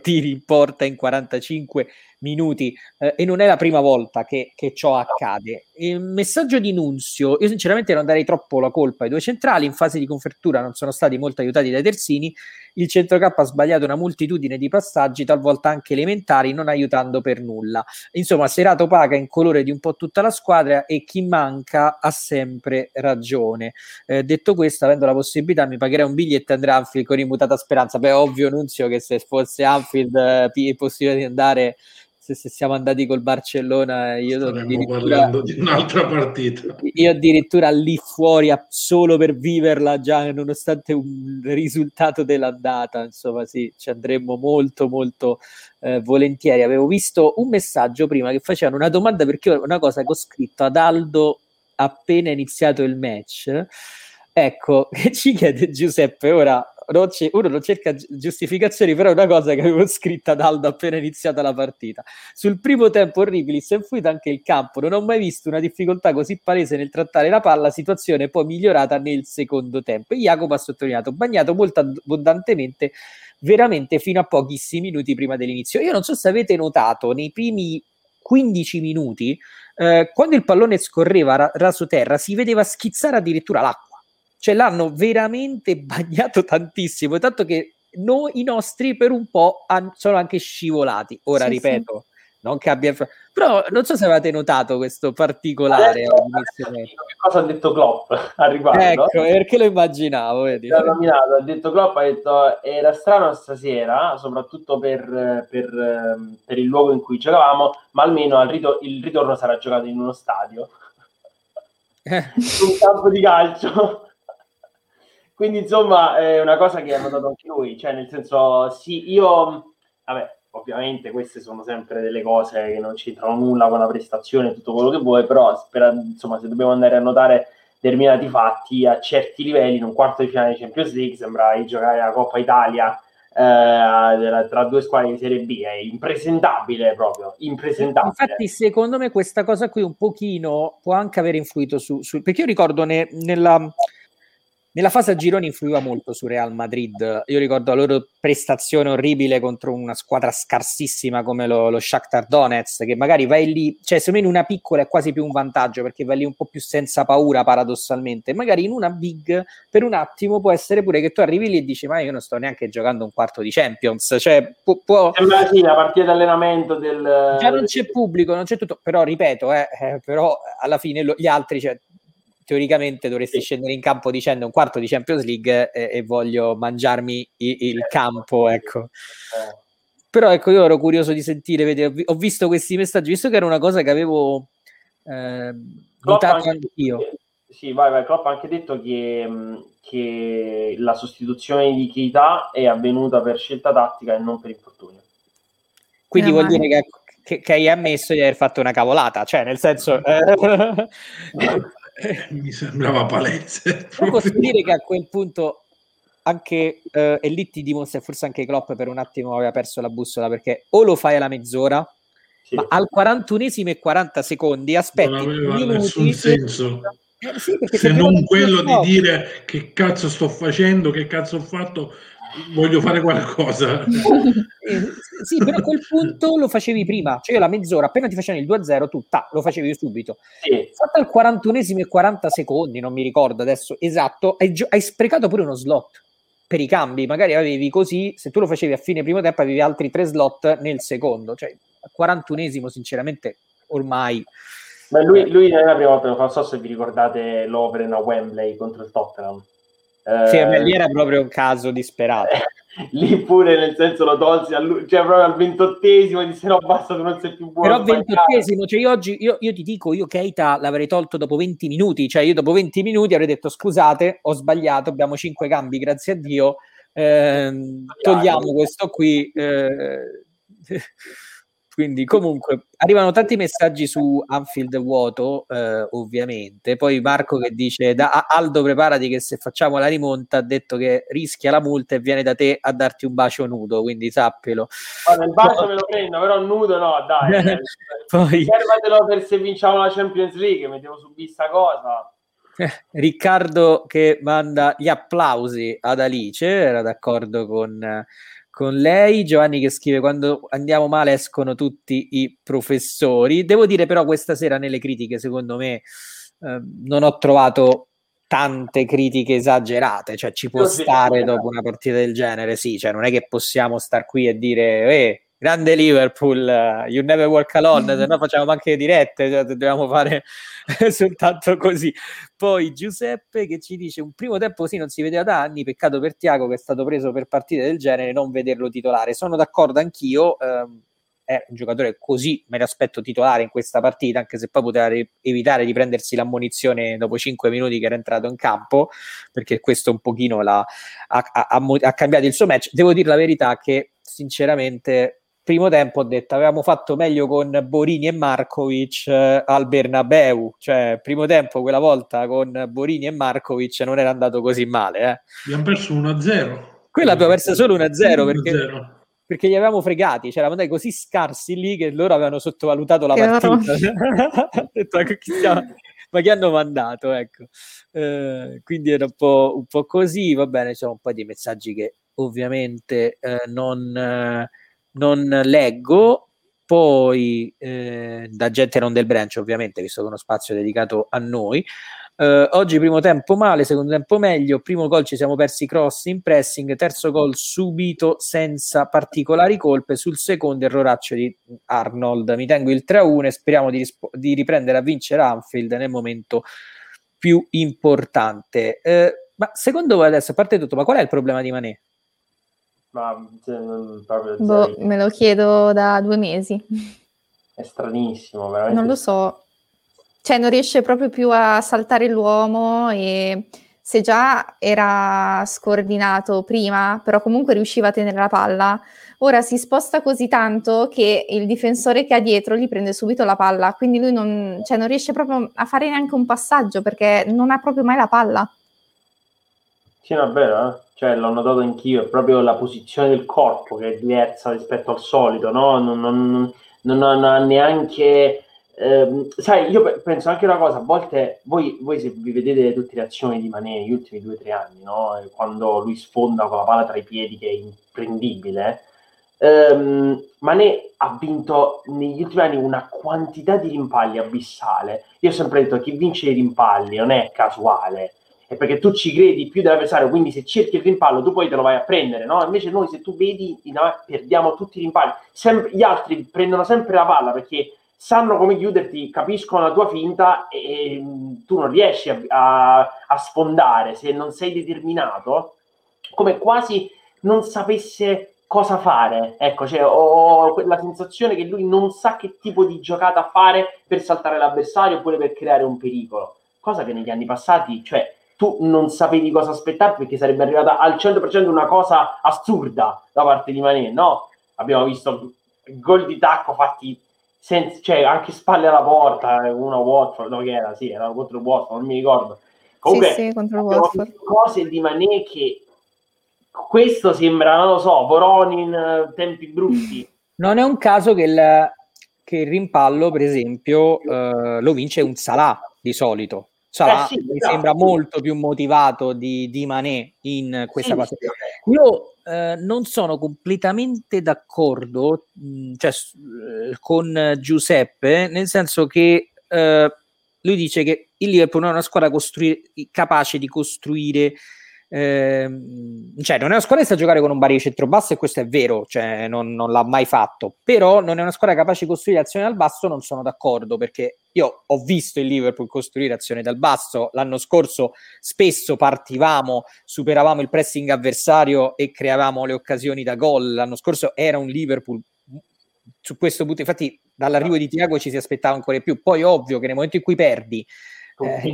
tiri in porta in 45 minuti, e non è la prima volta che ciò accade. Il messaggio di Nunzio, io sinceramente non darei troppo la colpa ai 2 centrali, in fase di confertura non sono stati molto aiutati dai terzini, il centrocampo ha sbagliato una moltitudine di passaggi, talvolta anche elementari, non aiutando per nulla. Insomma, Serato paga in colore di un po' tutta la squadra e chi manca ha sempre ragione. Detto questo, avendo la possibilità mi pagherei un biglietto e andrà Anfield con immutata speranza. Beh, ovvio Nunzio che se fosse Anfield è possibile di andare se siamo andati col Barcellona, io staremmo parlando di un'altra partita. Io addirittura lì fuori solo per viverla già, nonostante un risultato dell'andata, insomma sì, ci andremmo molto molto volentieri. Avevo visto un messaggio prima che facevano una domanda, perché una cosa che ho scritto ad Aldo appena iniziato il match, ecco, che ci chiede Giuseppe ora. Uno non cerca giustificazioni, però è una cosa che avevo scritta ad Aldo appena iniziata la partita. Sul primo tempo orribili, si è influito anche il campo, non ho mai visto una difficoltà così palese nel trattare la palla, situazione poi migliorata nel secondo tempo. E Jacopo ha sottolineato, bagnato molto abbondantemente, veramente fino a pochissimi minuti prima dell'inizio. Io non so se avete notato, nei primi 15 minuti, quando il pallone scorreva raso terra, si vedeva schizzare addirittura l'acqua. Cioè l'hanno veramente bagnato tantissimo, tanto che i nostri per un po' sono anche scivolati. Ora sì, ripeto, sì. Non che abbia... Però non so se avevate notato questo particolare. Adesso, che cosa ha detto Klopp al riguardo? Ecco, perché lo immaginavo. Vedi? Ha detto Klopp, ha detto era strano stasera, soprattutto per il luogo in cui giocavamo, ma almeno il ritorno sarà giocato in uno stadio. Su un campo di calcio. Quindi insomma è una cosa che ha notato anche lui, cioè nel senso sì, io, vabbè, ovviamente queste sono sempre delle cose che non c'entrano nulla con la prestazione, tutto quello che vuoi, però insomma se dobbiamo andare a notare determinati fatti a certi livelli, in un quarto di finale di Champions League sembra di giocare la Coppa Italia tra due squadre di Serie B, è impresentabile proprio, impresentabile. Infatti secondo me questa cosa qui un pochino può anche aver influito su perché io ricordo nella fase a gironi influiva molto su Real Madrid. Io ricordo la loro prestazione orribile contro una squadra scarsissima come lo Shakhtar Donetsk, che magari vai lì, cioè secondo me in una piccola è quasi più un vantaggio, perché vai lì un po' più senza paura paradossalmente. Magari in una big per un attimo può essere pure che tu arrivi lì e dici ma io non sto neanche giocando un quarto di Champions, cioè può... Sì, la partita di allenamento del... Già non c'è pubblico, non c'è tutto, però ripeto, però alla fine gli altri... Cioè, teoricamente dovresti scendere in campo dicendo un quarto di Champions League e voglio mangiarmi il campo, ecco. Però ecco, io ero curioso di sentire, ho visto questi messaggi, visto che era una cosa che avevo notato anch'io. Sì, vai, Klopp ha anche detto che la sostituzione di Keita è avvenuta per scelta tattica e non per infortunio. Quindi vuol dire che hai ammesso di aver fatto una cavolata, cioè nel senso... mi sembrava palese. Posso dire che a quel punto anche e lì ti dimostra forse anche Klopp per un attimo aveva perso la bussola, perché o lo fai alla mezz'ora, sì, ma al 41esimo e 40 secondi aspetti, non aveva nessun senso, sì, se non quello di dire che cazzo sto facendo, che cazzo ho fatto, voglio fare qualcosa. Sì, però a quel punto lo facevi prima, cioè la mezz'ora appena ti facevano il 2-0 tu lo facevi subito, sì. Fatto al 41esimo e 40 secondi, non mi ricordo adesso esatto, hai sprecato pure uno slot per i cambi, magari avevi così, se tu lo facevi a fine primo tempo avevi altri 3 slot nel secondo, cioè al 41esimo sinceramente ormai. Ma lui nella prima volta, non so se vi ricordate l'opera a Wembley contro il Tottenham. Sì, ma lì era proprio un caso disperato. Lì pure nel senso lo tolsi a lui, cioè proprio al 28esimo disse no basta, tu non sei più buono. Però al 28esimo, cioè io oggi io ti dico, io Keita l'avrei tolto dopo 20 minuti, cioè io dopo 20 minuti avrei detto scusate, ho sbagliato, abbiamo 5 cambi, grazie a Dio, togliamo questo qui. Quindi comunque arrivano tanti messaggi su Anfield vuoto, ovviamente. Poi Marco che dice Aldo preparati che se facciamo la rimonta ha detto che rischia la multa e viene da te a darti un bacio nudo, quindi sappilo. Guarda, il bacio me lo prendo, però nudo no, dai. Poi... Servatelo per se vinciamo la Champions League, mettiamo su questa cosa. Riccardo che manda gli applausi ad Alice, era d'accordo con lei. Giovanni che scrive quando andiamo male escono tutti i professori. Devo dire però questa sera nelle critiche secondo me non ho trovato tante critiche esagerate, cioè ci può stare dopo una partita del genere, sì, cioè non è che possiamo star qui e dire grande Liverpool, you never walk alone, se no facciamo anche dirette, cioè, dobbiamo fare soltanto così. Poi Giuseppe che ci dice un primo tempo così non si vedeva da anni, peccato per Thiago che è stato preso per partite del genere non vederlo titolare. Sono d'accordo anch'io, è un giocatore così, me l'aspetto titolare in questa partita, anche se poi poteva evitare di prendersi l'ammonizione dopo 5 minuti che era entrato in campo, perché questo un pochino ha cambiato il suo match. Devo dire la verità che sinceramente primo tempo ho detto avevamo fatto meglio con Borini e Markovic al Bernabeu, cioè primo tempo quella volta con Borini e Markovic non era andato così male. Abbiamo perso 1-0. Quella abbiamo persa solo 1-0 perché li avevamo fregati, cioè eravamo così scarsi lì che loro avevano sottovalutato la partita. Ho detto, ma che hanno mandato, ecco. Quindi era un po' così, va bene, c'erano un po' di messaggi che ovviamente non leggo, poi da gente non del branch ovviamente, visto che è uno spazio dedicato a noi. Oggi primo tempo male, secondo tempo meglio, primo gol ci siamo persi cross in pressing, terzo gol subito senza particolari colpe, sul secondo erroraccio di Arnold, mi tengo il 3-1 e speriamo di riprendere a vincere Anfield nel momento più importante. Ma secondo voi adesso, a parte tutto, ma qual è il problema di Mané? Me lo chiedo da 2 mesi. È stranissimo, veramente. Non lo so. Cioè, non riesce proprio più a saltare l'uomo, e se già era scordinato prima, però comunque riusciva a tenere la palla. Ora si sposta così tanto che il difensore che ha dietro gli prende subito la palla, quindi lui non riesce proprio a fare neanche un passaggio, perché non ha proprio mai la palla. Sì, no, è vero, Cioè, l'ho notato anch'io, è proprio la posizione del corpo che è diversa rispetto al solito, no? Non ha neanche... sai, io penso anche una cosa, a volte voi se vi vedete tutte le azioni di Mané negli ultimi 2 o 3 anni, no? Quando lui sfonda con la palla tra i piedi, che è imprendibile, Mané ha vinto negli ultimi anni una quantità di rimpalli abissale. Io ho sempre detto, chi vince i rimpalli non è casuale, è perché tu ci credi più dell'avversario, quindi se cerchi il rimpallo tu poi te lo vai a prendere, no? Invece noi, se tu vedi, perdiamo tutti i rimpalli, gli altri prendono sempre la palla perché sanno come chiuderti, capiscono la tua finta e tu non riesci a sfondare se non sei determinato, come quasi non sapesse cosa fare, ecco, cioè ho la sensazione che lui non sa che tipo di giocata fare per saltare l'avversario oppure per creare un pericolo, cosa che negli anni passati, cioè, tu non sapevi cosa aspettarti perché sarebbe arrivata al 100% una cosa assurda da parte di Mané, no? Abbiamo visto gol di tacco fatti senza, cioè anche spalle alla porta, uno Watford, no, che era? Sì, era contro Watford, non mi ricordo. Comunque, sì, contro Watford. Cose di Mané che questo sembra, non lo so, Voronin, tempi brutti. Non è un caso che il rimpallo, per esempio, lo vince un Salah di solito. Salah, sì, mi sembra molto più motivato di Mané in questa partita. Io non sono completamente d'accordo con Giuseppe, nel senso che lui dice che il Liverpool non è una squadra capace di costruire, cioè non è una squadra che sa giocare con un barriere centrobasso, e questo è vero, cioè non l'ha mai fatto, però non è una squadra capace di costruire azioni dal basso. Non sono d'accordo, perché io ho visto il Liverpool costruire azioni dal basso l'anno scorso, spesso partivamo, superavamo il pressing avversario e creavamo le occasioni da gol. L'anno scorso era un Liverpool su questo punto, infatti dall'arrivo di Thiago ci si aspettava ancora di più. Poi ovvio che nel momento in cui perdi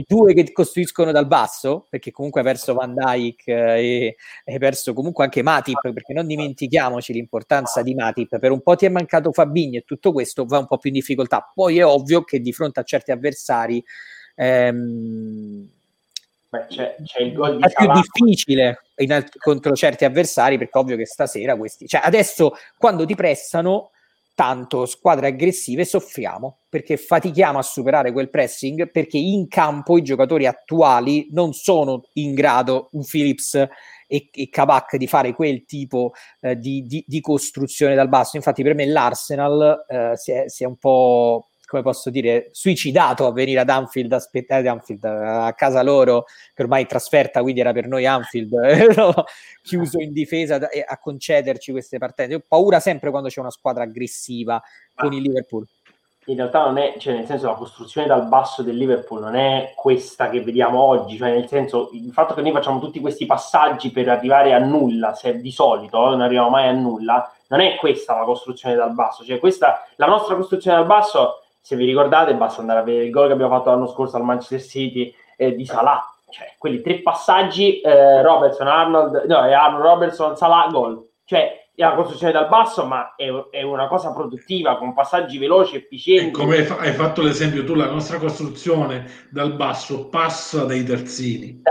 due che costruiscono dal basso, perché comunque hai perso Van Dijk e hai perso comunque anche Matip, perché non dimentichiamoci l'importanza di Matip, per un po' ti è mancato Fabinho e tutto questo va un po' più in difficoltà. Poi è ovvio che di fronte a certi avversari c'è il gol di Kabak, è più difficile contro certi avversari, perché è ovvio che stasera questi, cioè adesso quando ti pressano tanto, squadre aggressive, soffriamo perché fatichiamo a superare quel pressing, perché in campo i giocatori attuali non sono in grado, un Phillips e Kabak, di fare quel tipo di costruzione dal basso. Infatti per me l'Arsenal si è un po', come posso dire, suicidato a venire ad Anfield, a casa loro, che ormai è trasferta, quindi era per noi Anfield, chiuso in difesa a concederci queste partite. Ho paura sempre quando c'è una squadra aggressiva con il Liverpool. In realtà non è, cioè nel senso, la costruzione dal basso del Liverpool non è questa che vediamo oggi, cioè nel senso, il fatto che noi facciamo tutti questi passaggi per arrivare a nulla, se di solito non arriviamo mai a nulla, non è questa la costruzione dal basso, cioè questa, la nostra costruzione dal basso, se vi ricordate basta andare a vedere il gol che abbiamo fatto l'anno scorso al Manchester City di Salah, cioè quelli tre passaggi, Robertson, Arnold, no, Arnold, Robertson, Salah, gol, cioè è la costruzione dal basso, ma è una cosa produttiva con passaggi veloci, efficienti. E come hai fatto l'esempio tu, la nostra costruzione dal basso passa dai terzini.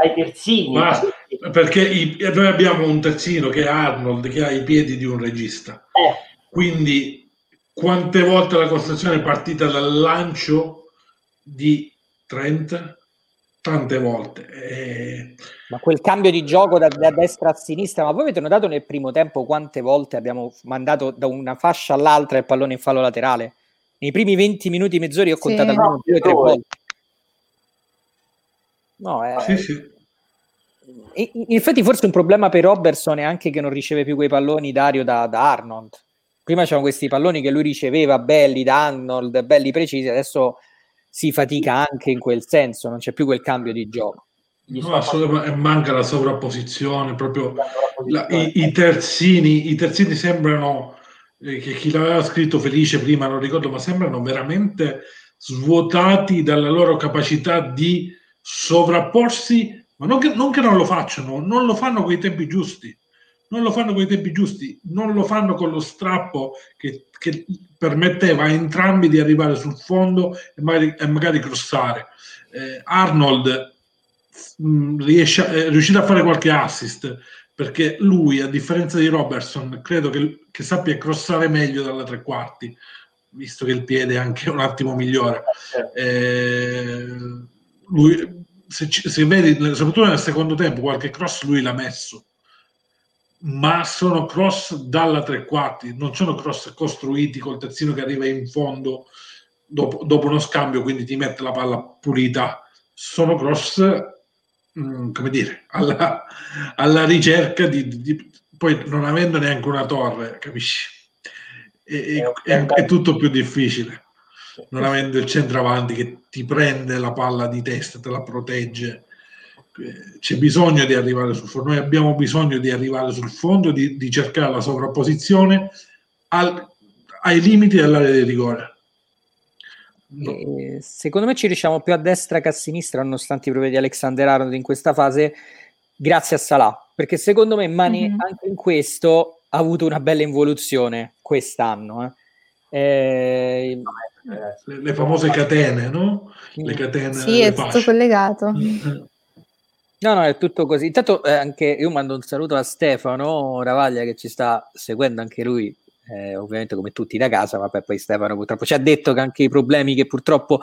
Perché noi abbiamo un terzino che è Arnold, che ha i piedi di un regista, quindi quante volte la costruzione è partita dal lancio di Trent? Tante volte. Ma quel cambio di gioco da destra a sinistra, ma voi avete notato nel primo tempo quante volte abbiamo mandato da una fascia all'altra il pallone in fallo laterale? Nei primi 20 minuti, mezz'ora, io ho contato almeno 2 o 3 volte. No, sì. E, in effetti forse un problema per Robertson è anche che non riceve più quei palloni, Dario, da Arnold. Prima c'erano questi palloni che lui riceveva belli da Arnold, belli precisi, adesso si fatica anche in quel senso, non c'è più quel cambio di gioco. No, assolutamente, manca la sovrapposizione, proprio i terzini sembrano, che chi l'aveva scritto Felice prima, non ricordo, ma sembrano veramente svuotati dalla loro capacità di sovrapporsi, ma non che non lo facciano, non lo fanno coi tempi giusti, non lo fanno con lo strappo che permetteva a entrambi di arrivare sul fondo e magari crossare. Arnold è riuscito a fare qualche assist, perché lui, a differenza di Robertson, credo che sappia crossare meglio dalla tre quarti, visto che il piede è anche un attimo migliore. Lui, se vedi, soprattutto nel secondo tempo, qualche cross lui l'ha messo, ma sono cross dalla tre quarti, non sono cross costruiti col terzino che arriva in fondo dopo uno scambio, quindi ti mette la palla pulita. Sono cross alla ricerca di poi, non avendo neanche una torre, capisci, è tutto più difficile, non avendo il centravanti che ti prende la palla di testa, te la protegge. C'è bisogno di arrivare sul fondo, noi abbiamo bisogno di arrivare sul fondo, di cercare la sovrapposizione ai limiti dell'area di rigore. Secondo me ci riusciamo più a destra che a sinistra, nonostante i prove di Alexander-Arnold in questa fase, grazie a Salah, perché secondo me Mané anche in questo ha avuto una bella involuzione quest'anno. Le famose catene, no? Le catene, sì, è tutto collegato. No, è tutto così. Intanto anche io mando un saluto a Stefano Ravaglia, che ci sta seguendo anche lui, ovviamente come tutti da casa, ma poi Stefano purtroppo ci ha detto che anche i problemi che purtroppo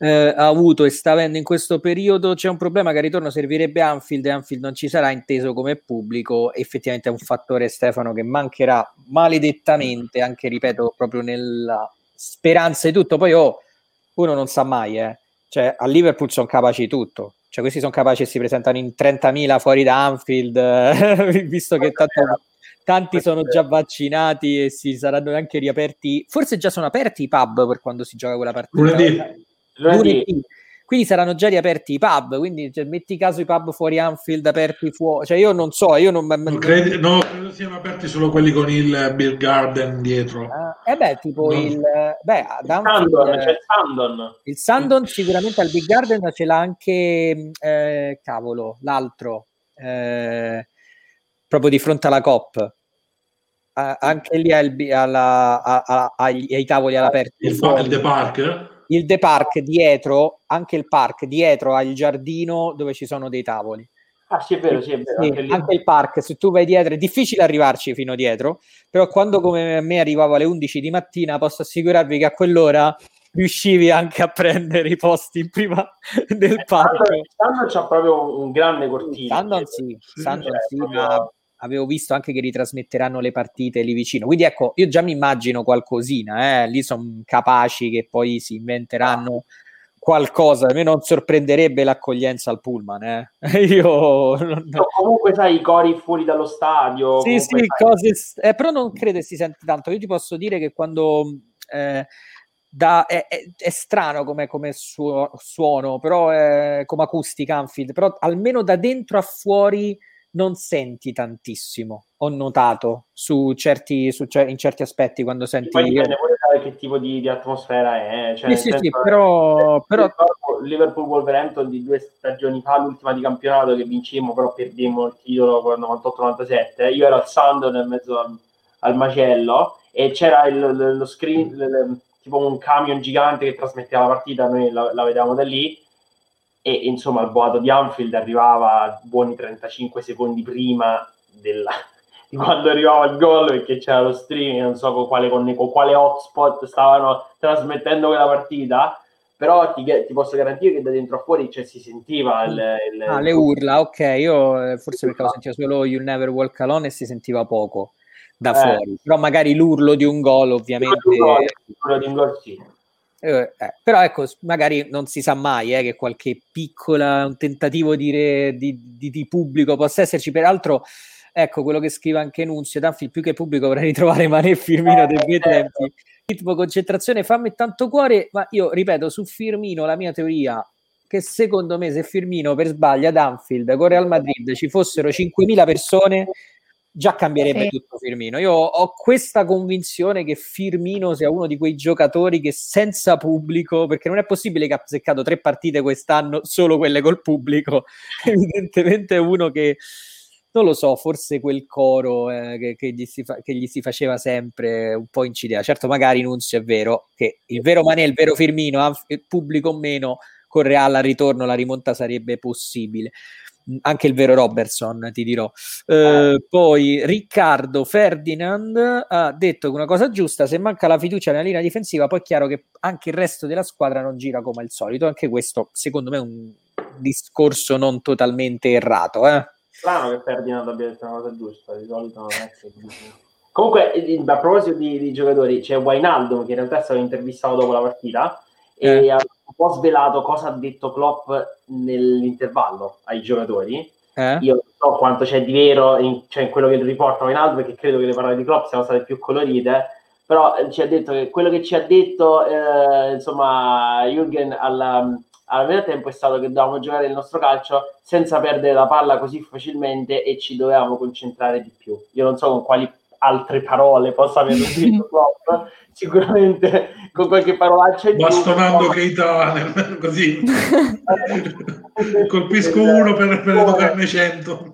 ha avuto e sta avendo in questo periodo, c'è un problema che al ritorno servirebbe Anfield e Anfield non ci sarà, inteso come pubblico. Effettivamente è un fattore, Stefano, che mancherà maledettamente, anche, ripeto, proprio nella speranza di tutto. Poi uno non sa mai, cioè a Liverpool sono capaci di tutto. Cioè questi sono capaci e si presentano in 30.000 fuori da Anfield, visto che tanti sono già vaccinati e si saranno anche riaperti, forse già sono aperti i pub per quando si gioca quella partita. Lunedì. Quindi saranno già riaperti i pub, quindi cioè, metti caso i pub fuori Anfield aperti fuori, cioè io non so, credo siano aperti solo quelli con il Beer Garden dietro. Il Sandon sicuramente al Beer Garden ce l'ha anche proprio di fronte alla Coop. Anche lì ai tavoli all'aperto. Il The Park, Il The Park dietro, anche il park dietro al giardino dove ci sono dei tavoli. Ah sì, è vero, sì, è vero. Sì, anche il park, se tu vai dietro è difficile arrivarci fino dietro, però quando come me arrivavo alle 11 di mattina posso assicurarvi che a quell'ora riuscivi anche a prendere i posti prima del parco. Sandon c'ha proprio un grande cortile. Sandon, avevo visto anche che ritrasmetteranno le partite lì vicino, quindi ecco, io già mi immagino qualcosina, lì sono capaci che poi si inventeranno qualcosa. A me non sorprenderebbe l'accoglienza al pullman, io non... No, comunque sai, i cori fuori dallo stadio, sì, però non credo si senti tanto. Io ti posso dire che quando è strano come suono, però come acustica Anfield, però almeno da dentro a fuori non senti tantissimo, ho notato in certi aspetti quando senti. E poi dipende pure che tipo di atmosfera è, cioè, però Liverpool Wolverhampton di 2 stagioni fa, l'ultima di campionato che vincemmo, però perdemmo il titolo con 98-97, io ero al Sandon in mezzo al macello e c'era lo screen, tipo un camion gigante che trasmetteva la partita, noi la vedevamo da lì. E insomma il boato di Anfield arrivava buoni 35 secondi prima di quando arrivava il gol, perché c'era lo streaming, non so con quale hotspot stavano trasmettendo quella partita, però ti posso garantire che da dentro a fuori, cioè, si sentiva le urla. Ok, io forse perché lo sentivo solo You Never Walk Alone e si sentiva poco da fuori, però magari l'urlo di un gol ovviamente l'urlo di un gol sì. Però ecco, magari non si sa mai che qualche piccola, un tentativo di pubblico possa esserci. Peraltro, ecco quello che scrive anche Nunzio: Danfi, più che pubblico vorrei ritrovare Mané e Firmino dei miei tempi, ritmo, concentrazione, fame e tanto cuore. Ma io ripeto su Firmino la mia teoria, che secondo me se Firmino per sbaglio ad Anfield con Real Madrid ci fossero 5.000 persone già cambierebbe tutto Firmino. Io ho questa convinzione che Firmino sia uno di quei giocatori che senza pubblico, perché non è possibile che ha azzeccato 3 partite quest'anno, solo quelle col pubblico, evidentemente è uno che, non lo so, forse quel coro che gli si faceva sempre un po' incideva. Certo, magari Nunzio è vero, che il vero Mané, il vero Firmino, pubblico o meno, con Real al ritorno la rimonta sarebbe possibile. Anche il vero Robertson, ti dirò. Poi Riccardo Ferdinand ha detto che una cosa giusta: se manca la fiducia nella linea difensiva, poi è chiaro che anche il resto della squadra non gira come al solito. Anche questo, secondo me, è un discorso non totalmente errato. Strano che Ferdinand abbia detto una cosa giusta, di solito non è così. Comunque, a proposito di giocatori, c'è Wijnaldum che in realtà è stato intervistato dopo la partita e ha un po' svelato cosa ha detto Klopp nell'intervallo ai giocatori. Io non so quanto c'è di vero in quello che riportano in alto, perché credo che le parole di Klopp siano state più colorite, però ci ha detto che quello che ci ha detto Jürgen al vero tempo è stato che dovevamo giocare il nostro calcio senza perdere la palla così facilmente e ci dovevamo concentrare di più. Io non so con quali altre parole possa aver scritto Klopp, sicuramente con qualche parolaccia bastonando Keita così colpisco uno per educarne 100.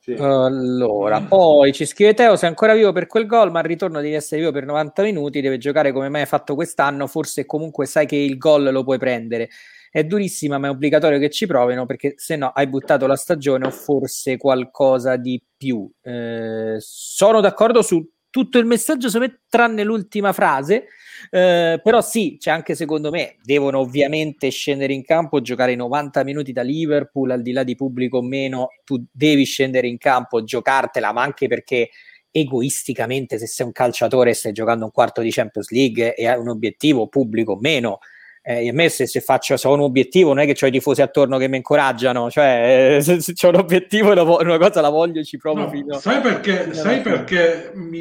Sì. Allora, poi ci scrive Teo: sei ancora vivo per quel gol, ma al ritorno devi essere vivo per 90 minuti, deve giocare come mai hai fatto quest'anno, forse comunque sai che il gol lo puoi prendere. È durissima, ma è obbligatorio che ci provino, perché se no hai buttato la stagione o forse qualcosa di più. Sono d'accordo su tutto il messaggio, tranne l'ultima frase, però sì, c'è anche secondo me, devono ovviamente scendere in campo, giocare 90 minuti da Liverpool, al di là di pubblico o meno, tu devi scendere in campo, giocartela, ma anche perché egoisticamente se sei un calciatore e stai giocando un quarto di Champions League e hai un obiettivo, pubblico o meno, a me se ho un obiettivo non è che ho i tifosi attorno che mi incoraggiano, cioè se c'ho un obiettivo una cosa la voglio, ci provo, no, fino perché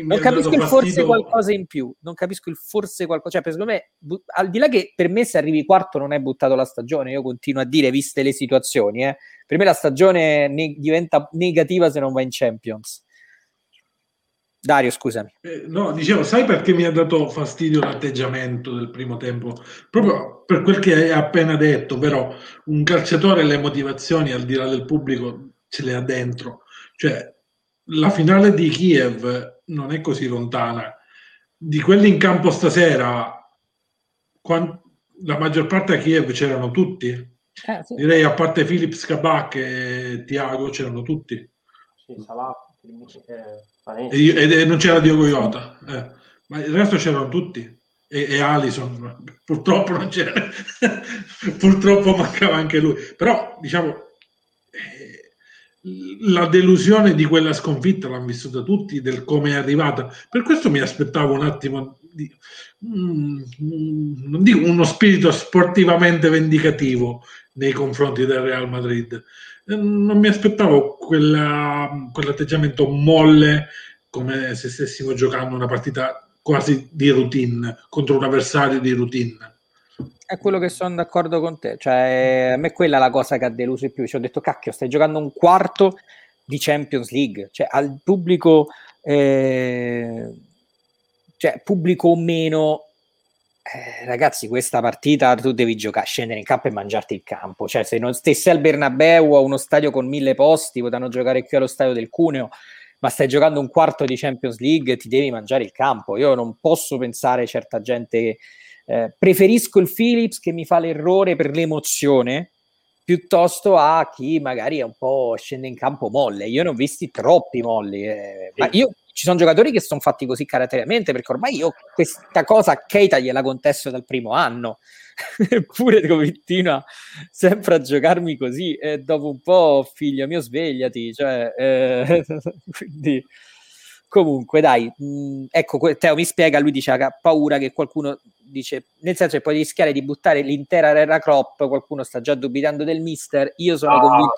non capisco il forse qualcosa in più, cioè secondo me al di là che per me se arrivi quarto non hai buttato la stagione, io continuo a dire viste le situazioni, per me la stagione diventa negativa se non va in Champions. Dario, scusami. No, dicevo, sai perché mi ha dato fastidio l'atteggiamento del primo tempo? Proprio per quel che hai appena detto, però un calciatore le motivazioni al di là del pubblico ce le ha dentro. Cioè, la finale di Kiev non è così lontana. Di quelli in campo stasera, la maggior parte a Kiev c'erano tutti. Sì. Direi, a parte Phillips, Kabak e Thiago, c'erano tutti. Sì, Salah. E non c'era Diogo Jota, ma il resto c'erano tutti e Alisson purtroppo non c'era purtroppo mancava anche lui, però diciamo la delusione di quella sconfitta l'hanno vissuta tutti, del come è arrivata. Per questo mi aspettavo un attimo non dico uno spirito sportivamente vendicativo nei confronti del Real Madrid, non mi aspettavo quell'atteggiamento molle, come se stessimo giocando una partita quasi di routine contro un avversario di routine. è quello che sono d'accordo con te, cioè a me quella è la cosa che ha deluso di più, ci ho detto cacchio, stai giocando un quarto di Champions League, cioè al pubblico cioè pubblico o meno, ragazzi, questa partita tu devi giocare, scendere in campo e mangiarti il campo, cioè se non stessi al Bernabeu o a uno stadio con 1000 posti, potranno giocare qui allo stadio del Cuneo, ma stai giocando un quarto di Champions League, ti devi mangiare il campo. Io non posso pensare certa gente che, preferisco il Phillips che mi fa l'errore per l'emozione piuttosto a chi magari è un po' scende in campo molle. Io ne ho visti troppi molli, ma io ci sono giocatori che sono fatti così caratterialmente, perché ormai io questa cosa a Keita gliela contesto dal primo anno, eppure continua sempre a giocarmi così, e dopo un po' figlio mio svegliati, cioè quindi comunque dai, ecco Teo mi spiega, lui dice che ha paura che qualcuno, dice nel senso che puoi rischiare di buttare l'intera era Klopp, qualcuno sta già dubitando del mister, io sono convinto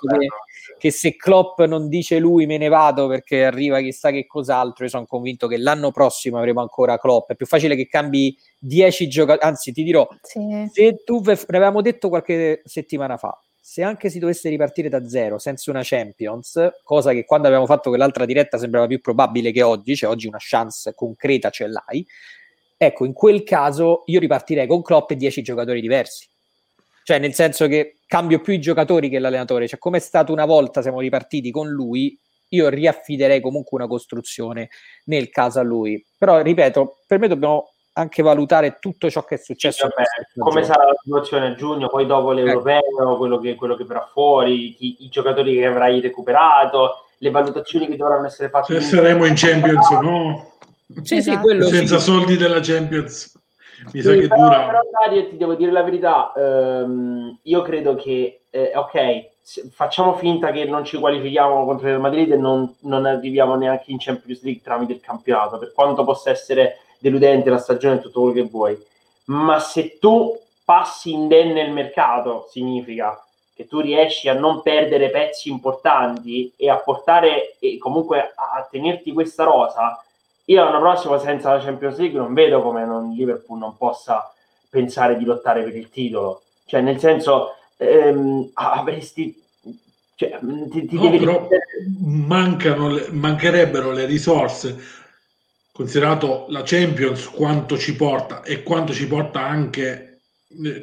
che se Klopp non dice lui me ne vado perché arriva chissà che cos'altro, io sono convinto che l'anno prossimo avremo ancora Klopp, è più facile che cambi 10 giocatori, anzi ti dirò sì. Se tu, ne avevamo detto qualche settimana fa, se anche si dovesse ripartire da zero senza una Champions, cosa che quando abbiamo fatto quell'altra diretta sembrava più probabile che oggi, cioè oggi una chance concreta ce l'hai, ecco, in quel caso io ripartirei con Klopp e 10 giocatori diversi, cioè nel senso che cambio più i giocatori che l'allenatore, cioè come è stato una volta siamo ripartiti con lui, io riaffiderei comunque una costruzione nel caso a lui, però ripeto, per me dobbiamo anche valutare tutto ciò che è successo, vabbè, come sarà la situazione a giugno, poi dopo l'europeo, quello che verrà fuori, i giocatori che avrai recuperato, le valutazioni che dovranno essere fatte, se saremo in Champions o no. Sì, esatto. Sì, quello senza soldi della Champions mi sa che dura. Però Dario, ti devo dire la verità, io credo che ok, facciamo finta che non ci qualifichiamo contro il Madrid e non arriviamo neanche in Champions League tramite il campionato, per quanto possa essere deludente la stagione e tutto quello che vuoi, ma se tu passi indenne il mercato significa che tu riesci a non perdere pezzi importanti e a portare e comunque a tenerti questa rosa. Io l'anno prossimo senza la Champions League non vedo come Liverpool non possa pensare di lottare per il titolo, cioè nel senso avresti, cioè, ti no, devi però mancherebbero le risorse, considerato la Champions quanto ci porta e quanto ci porta anche,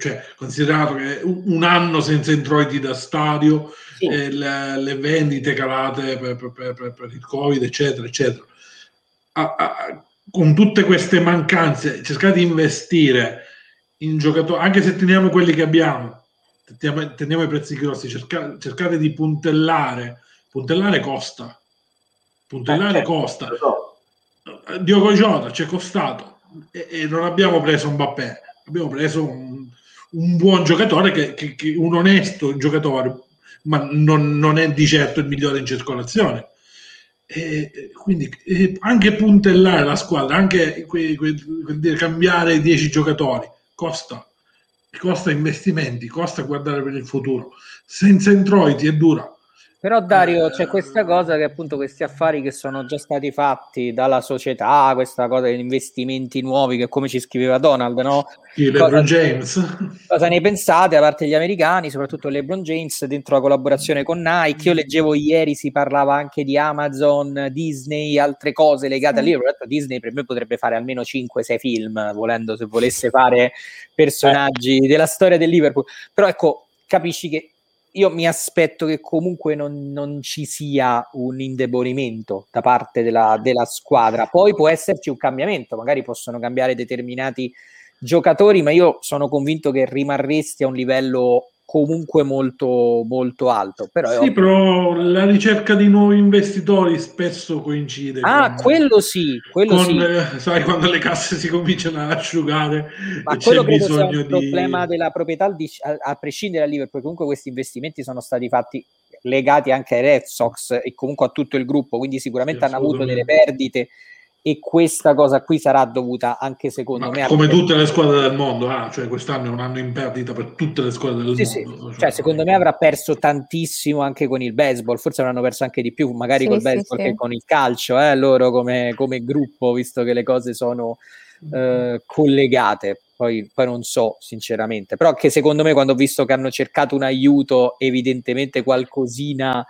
cioè considerato che un anno senza introiti da stadio, sì. le vendite calate per il Covid eccetera eccetera, con tutte queste mancanze cercate di investire in giocatori, anche se teniamo quelli che abbiamo, teniamo i prezzi grossi, cercate di puntellare costa, costa, Diogo Jota ci è costato e non abbiamo preso un Mbappé, abbiamo preso un buon giocatore che un onesto giocatore, ma non è di certo il migliore in circolazione. E quindi anche puntellare la squadra, anche cambiare 10 giocatori costa investimenti, costa guardare per il futuro, senza introiti è dura. Però Dario c'è questa cosa che appunto questi affari che sono già stati fatti dalla società, questa cosa degli investimenti nuovi, che come ci scriveva Donald, no? LeBron James, cosa ne pensate, a parte gli americani, soprattutto LeBron James dentro la collaborazione con Nike? Io leggevo ieri, si parlava anche di Amazon, Disney, altre cose legate a Liverpool. Disney per me potrebbe fare almeno 5-6 film volendo, se volesse fare personaggi della storia del Liverpool, però ecco, capisci che io mi aspetto che comunque non ci sia un indebolimento da parte della squadra. Poi può esserci un cambiamento, magari possono cambiare determinati giocatori, ma io sono convinto che rimarresti a un livello comunque molto, molto alto. Però la ricerca di nuovi investitori spesso coincide. Quello sì. Sai, quando le casse si cominciano ad asciugare, ma c'è bisogno di... Ma quello problema della proprietà, a prescindere dal Liverpool, comunque questi investimenti sono stati fatti legati anche ai Red Sox e comunque a tutto il gruppo, quindi sicuramente hanno avuto delle perdite e questa cosa qui sarà dovuta anche secondo me come tutte le squadre del mondo, cioè quest'anno è un anno in perdita per tutte le squadre del mondo. Cioè, secondo me avrà perso tantissimo anche con il baseball, forse avranno perso anche di più magari col baseball che con il calcio, loro come gruppo, visto che le cose sono collegate. poi non so sinceramente, però che secondo me quando ho visto che hanno cercato un aiuto evidentemente qualcosina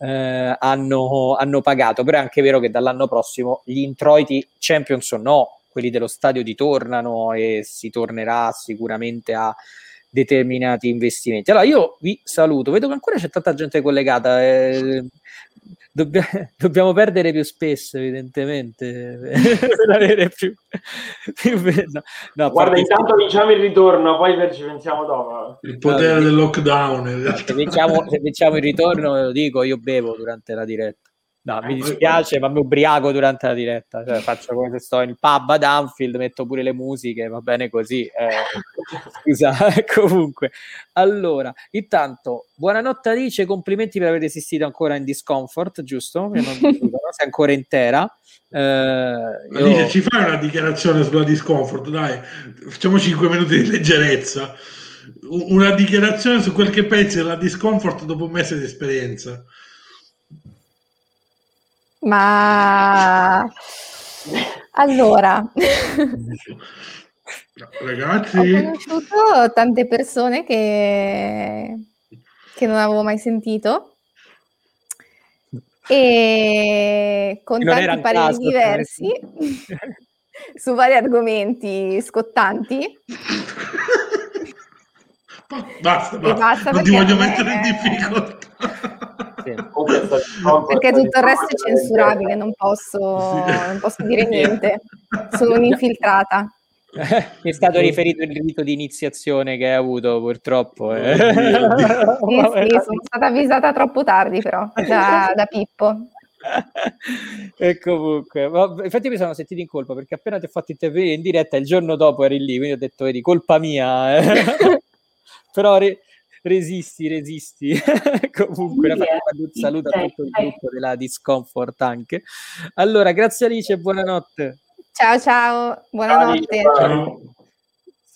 hanno pagato, però è anche vero che dall'anno prossimo gli introiti Champions no, quelli dello stadio ritornano e si tornerà sicuramente a determinati investimenti. Allora io vi saluto, vedo che ancora c'è tanta gente collegata, dobbiamo perdere più spesso evidentemente per avere più no, guarda, intanto diciamo il ritorno, poi ci pensiamo dopo il potere del lockdown in realtà. Se diciamo il ritorno, ve lo dico, io bevo durante la diretta. No, mi dispiace, ma mi ubriaco durante la diretta, cioè, faccio come se sto in pub ad Anfield, metto pure le musiche, va bene così, scusa, comunque. Allora, intanto, buonanotte Alice, complimenti per aver resistito ancora in discomfort, giusto? Che non sei ancora intera. Alice, ci fai una dichiarazione sulla discomfort, dai, facciamo 5 minuti di leggerezza, una dichiarazione su quel che pensi della discomfort dopo un mese di esperienza. Ma allora ragazzi, ho conosciuto tante persone che non avevo mai sentito e con tanti pareri diversi su vari argomenti scottanti. Basta, non ti voglio mettere in difficoltà. Perché tutto il resto è censurabile, non posso dire niente, sono un'infiltrata. Mi è stato riferito il rito di iniziazione che hai avuto, purtroppo. Sì, sono stata avvisata troppo tardi, però, da Pippo. E comunque, infatti mi sono sentito in colpa perché appena ti ho fatto intervenire in diretta il giorno dopo eri lì, quindi ho detto, vedi, colpa mia. Però... Resisti. Comunque, saluto a tutto il gruppo della Discomfort anche. Allora, grazie Alice e buonanotte. Ciao, buonanotte. Ciao.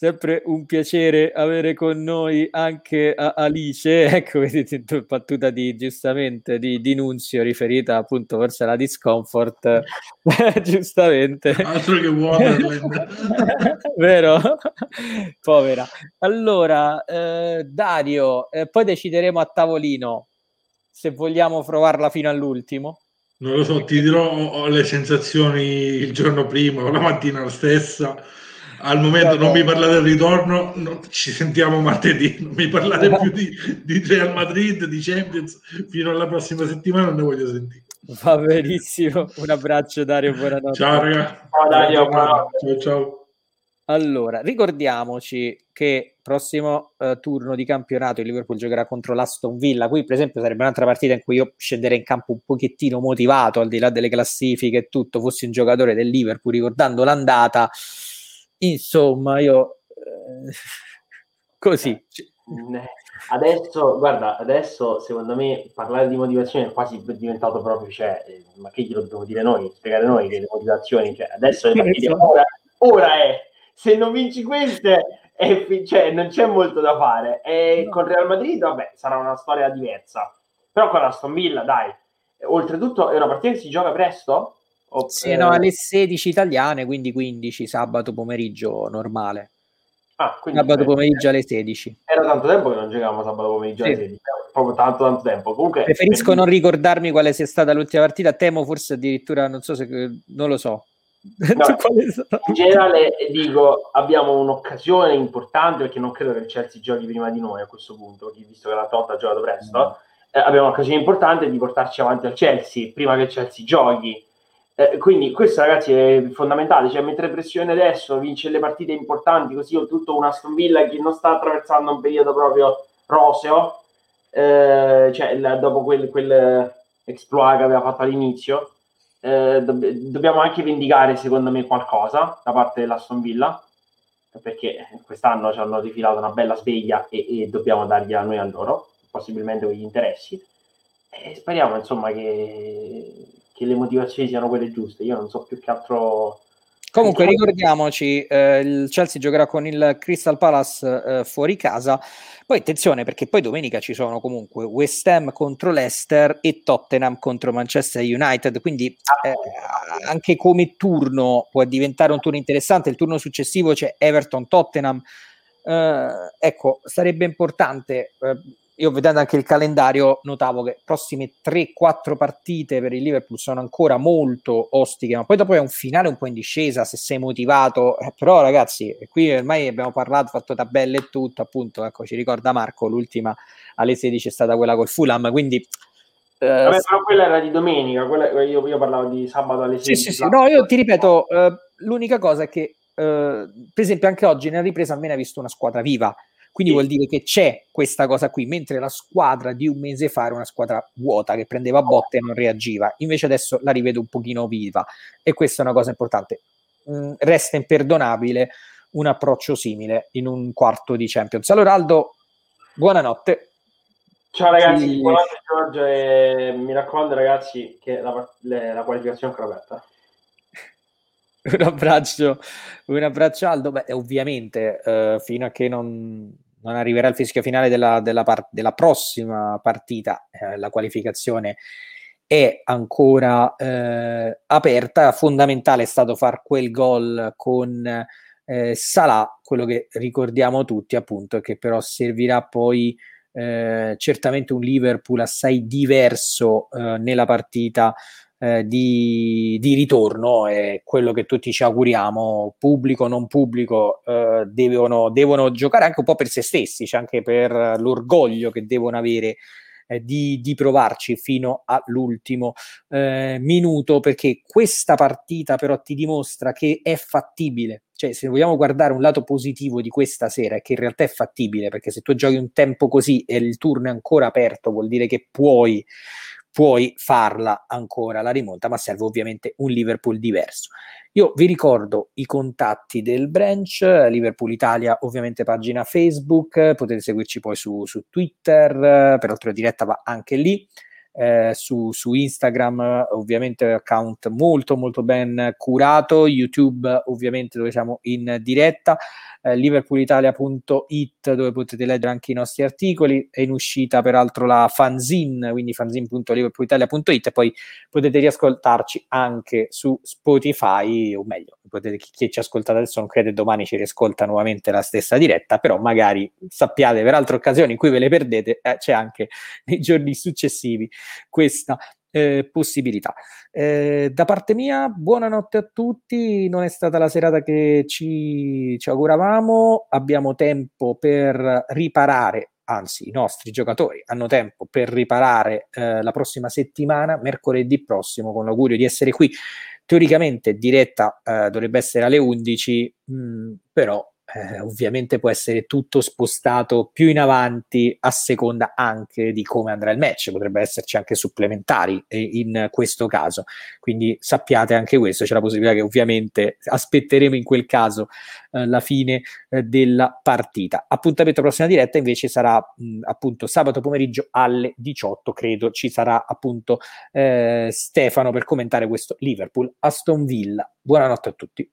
Sempre un piacere avere con noi anche Alice, ecco, vedete, battuta di Nunzio riferita appunto forse alla discomfort, giustamente. Altro che Wonderland. Vero? Povera. Allora, Dario, poi decideremo a tavolino se vogliamo provarla fino all'ultimo. Non lo so, ti dirò, ho le sensazioni il giorno prima, la mattina la stessa. Al momento non mi parlate del ritorno, ci sentiamo martedì, non mi parlate più di Real Madrid, di Champions, fino alla prossima settimana non ne voglio sentire. Va benissimo, un abbraccio Dario, buonanotte. Ciao ragazzi. Ciao Dario, buonanotte. Ciao. Allora, ricordiamoci che prossimo turno di campionato il Liverpool giocherà contro l'Aston Villa, qui per esempio sarebbe un'altra partita in cui io scenderei in campo un pochettino motivato, al di là delle classifiche e tutto, fossi un giocatore del Liverpool, ricordando l'andata. Insomma, io così adesso secondo me parlare di motivazione è quasi diventato proprio, cioè, ma che glielo dobbiamo dire noi, spiegare noi che le motivazioni, cioè, adesso è ora è, se non vinci queste cioè, non c'è molto da fare e no. Con Real Madrid vabbè sarà una storia diversa, però con l'Aston Villa dai, oltretutto è una partita che si gioca presto. Sì, no, alle 16 italiane, quindi 15 sabato pomeriggio normale. Ah, quindi sabato pomeriggio alle 16. Era tanto tempo che non giocavamo sabato pomeriggio alle 16, proprio tanto tempo. Comunque preferisco non ricordarmi quale sia stata l'ultima partita, temo forse addirittura non lo so. No, in generale dico, abbiamo un'occasione importante perché non credo che il Chelsea giochi prima di noi a questo punto, visto che la Totta ha giocato presto. Abbiamo un'occasione importante di portarci avanti al Chelsea prima che il Chelsea giochi. Quindi questo ragazzi è fondamentale, cioè mettere pressione adesso, vince le partite importanti, così ho tutto una Aston Villa che non sta attraversando un periodo proprio roseo, cioè dopo quel exploit che aveva fatto all'inizio, dobbiamo anche vendicare secondo me qualcosa da parte dell'Aston Villa, perché quest'anno ci hanno rifilato una bella sveglia e dobbiamo dargli a noi a loro, possibilmente con gli interessi, e speriamo insomma che le motivazioni siano quelle giuste. Io non so più che altro Comunque ricordiamoci, il Chelsea giocherà con il Crystal Palace fuori casa. Poi attenzione, perché poi domenica ci sono comunque West Ham contro Leicester e Tottenham contro Manchester United, quindi anche come turno può diventare un turno interessante. Il turno successivo c'è Everton-Tottenham, ecco, sarebbe importante. Io vedendo anche il calendario notavo che prossime 3-4 partite per il Liverpool sono ancora molto ostiche, ma poi dopo è un finale un po' in discesa se sei motivato, però ragazzi qui ormai abbiamo parlato, fatto tabelle e tutto, appunto, ecco, ci ricorda Marco l'ultima alle 16 è stata quella col Fulham, quindi vabbè, però quella era di domenica, quella, io parlavo di sabato alle 16. Sì, no, io ti ripeto, l'unica cosa è che per esempio anche oggi nella ripresa almeno hai visto una squadra viva. Quindi vuol dire che c'è questa cosa qui, mentre la squadra di un mese fa era una squadra vuota che prendeva botte e non reagiva. Invece adesso la rivedo un pochino viva e questa è una cosa importante. Resta imperdonabile un approccio simile in un quarto di Champions. Allora Aldo, buonanotte. Ciao ragazzi, buonanotte Giorgio e mi raccomando ragazzi che la qualificazione è ancora aperta. Un abbraccio Aldo. Beh, ovviamente fino a che non arriverà il fischio finale della prossima partita, la qualificazione è ancora aperta. Fondamentale è stato far quel gol con Salah, quello che ricordiamo tutti appunto, che però servirà poi certamente un Liverpool assai diverso nella partita di ritorno. È quello che tutti ci auguriamo, pubblico non pubblico, devono giocare anche un po' per se stessi, cioè anche per l'orgoglio che devono avere di provarci fino all'ultimo minuto, perché questa partita però ti dimostra che è fattibile, cioè se vogliamo guardare un lato positivo di questa sera è che in realtà è fattibile, perché se tu giochi un tempo così e il turno è ancora aperto vuol dire che puoi farla ancora la rimonta, ma serve ovviamente un Liverpool diverso. Io vi ricordo i contatti del branch, Liverpool Italia ovviamente pagina Facebook, potete seguirci poi su Twitter, peraltro la diretta va anche lì, su Instagram ovviamente account molto molto ben curato, YouTube ovviamente dove siamo in diretta, liverpoolitalia.it dove potete leggere anche i nostri articoli, è in uscita peraltro la fanzine, quindi fanzine.liverpoolitalia.it, e poi potete riascoltarci anche su Spotify, o meglio potete, chi ci ascolta adesso non crede domani ci riascolta nuovamente la stessa diretta, però magari sappiate per altre occasioni in cui ve le perdete, c'è anche nei giorni successivi questa possibilità. Da parte mia buonanotte a tutti, non è stata la serata che ci auguravamo, abbiamo tempo per riparare, anzi i nostri giocatori hanno tempo per riparare la prossima settimana, mercoledì prossimo, con l'augurio di essere qui. Teoricamente diretta dovrebbe essere alle 11, però ovviamente può essere tutto spostato più in avanti a seconda anche di come andrà il match, potrebbe esserci anche supplementari in questo caso, quindi sappiate anche questo, c'è la possibilità che ovviamente aspetteremo in quel caso la fine della partita. Appuntamento prossima diretta invece sarà appunto sabato pomeriggio alle 18, credo ci sarà appunto Stefano per commentare questo Liverpool Aston Villa. Buonanotte a tutti.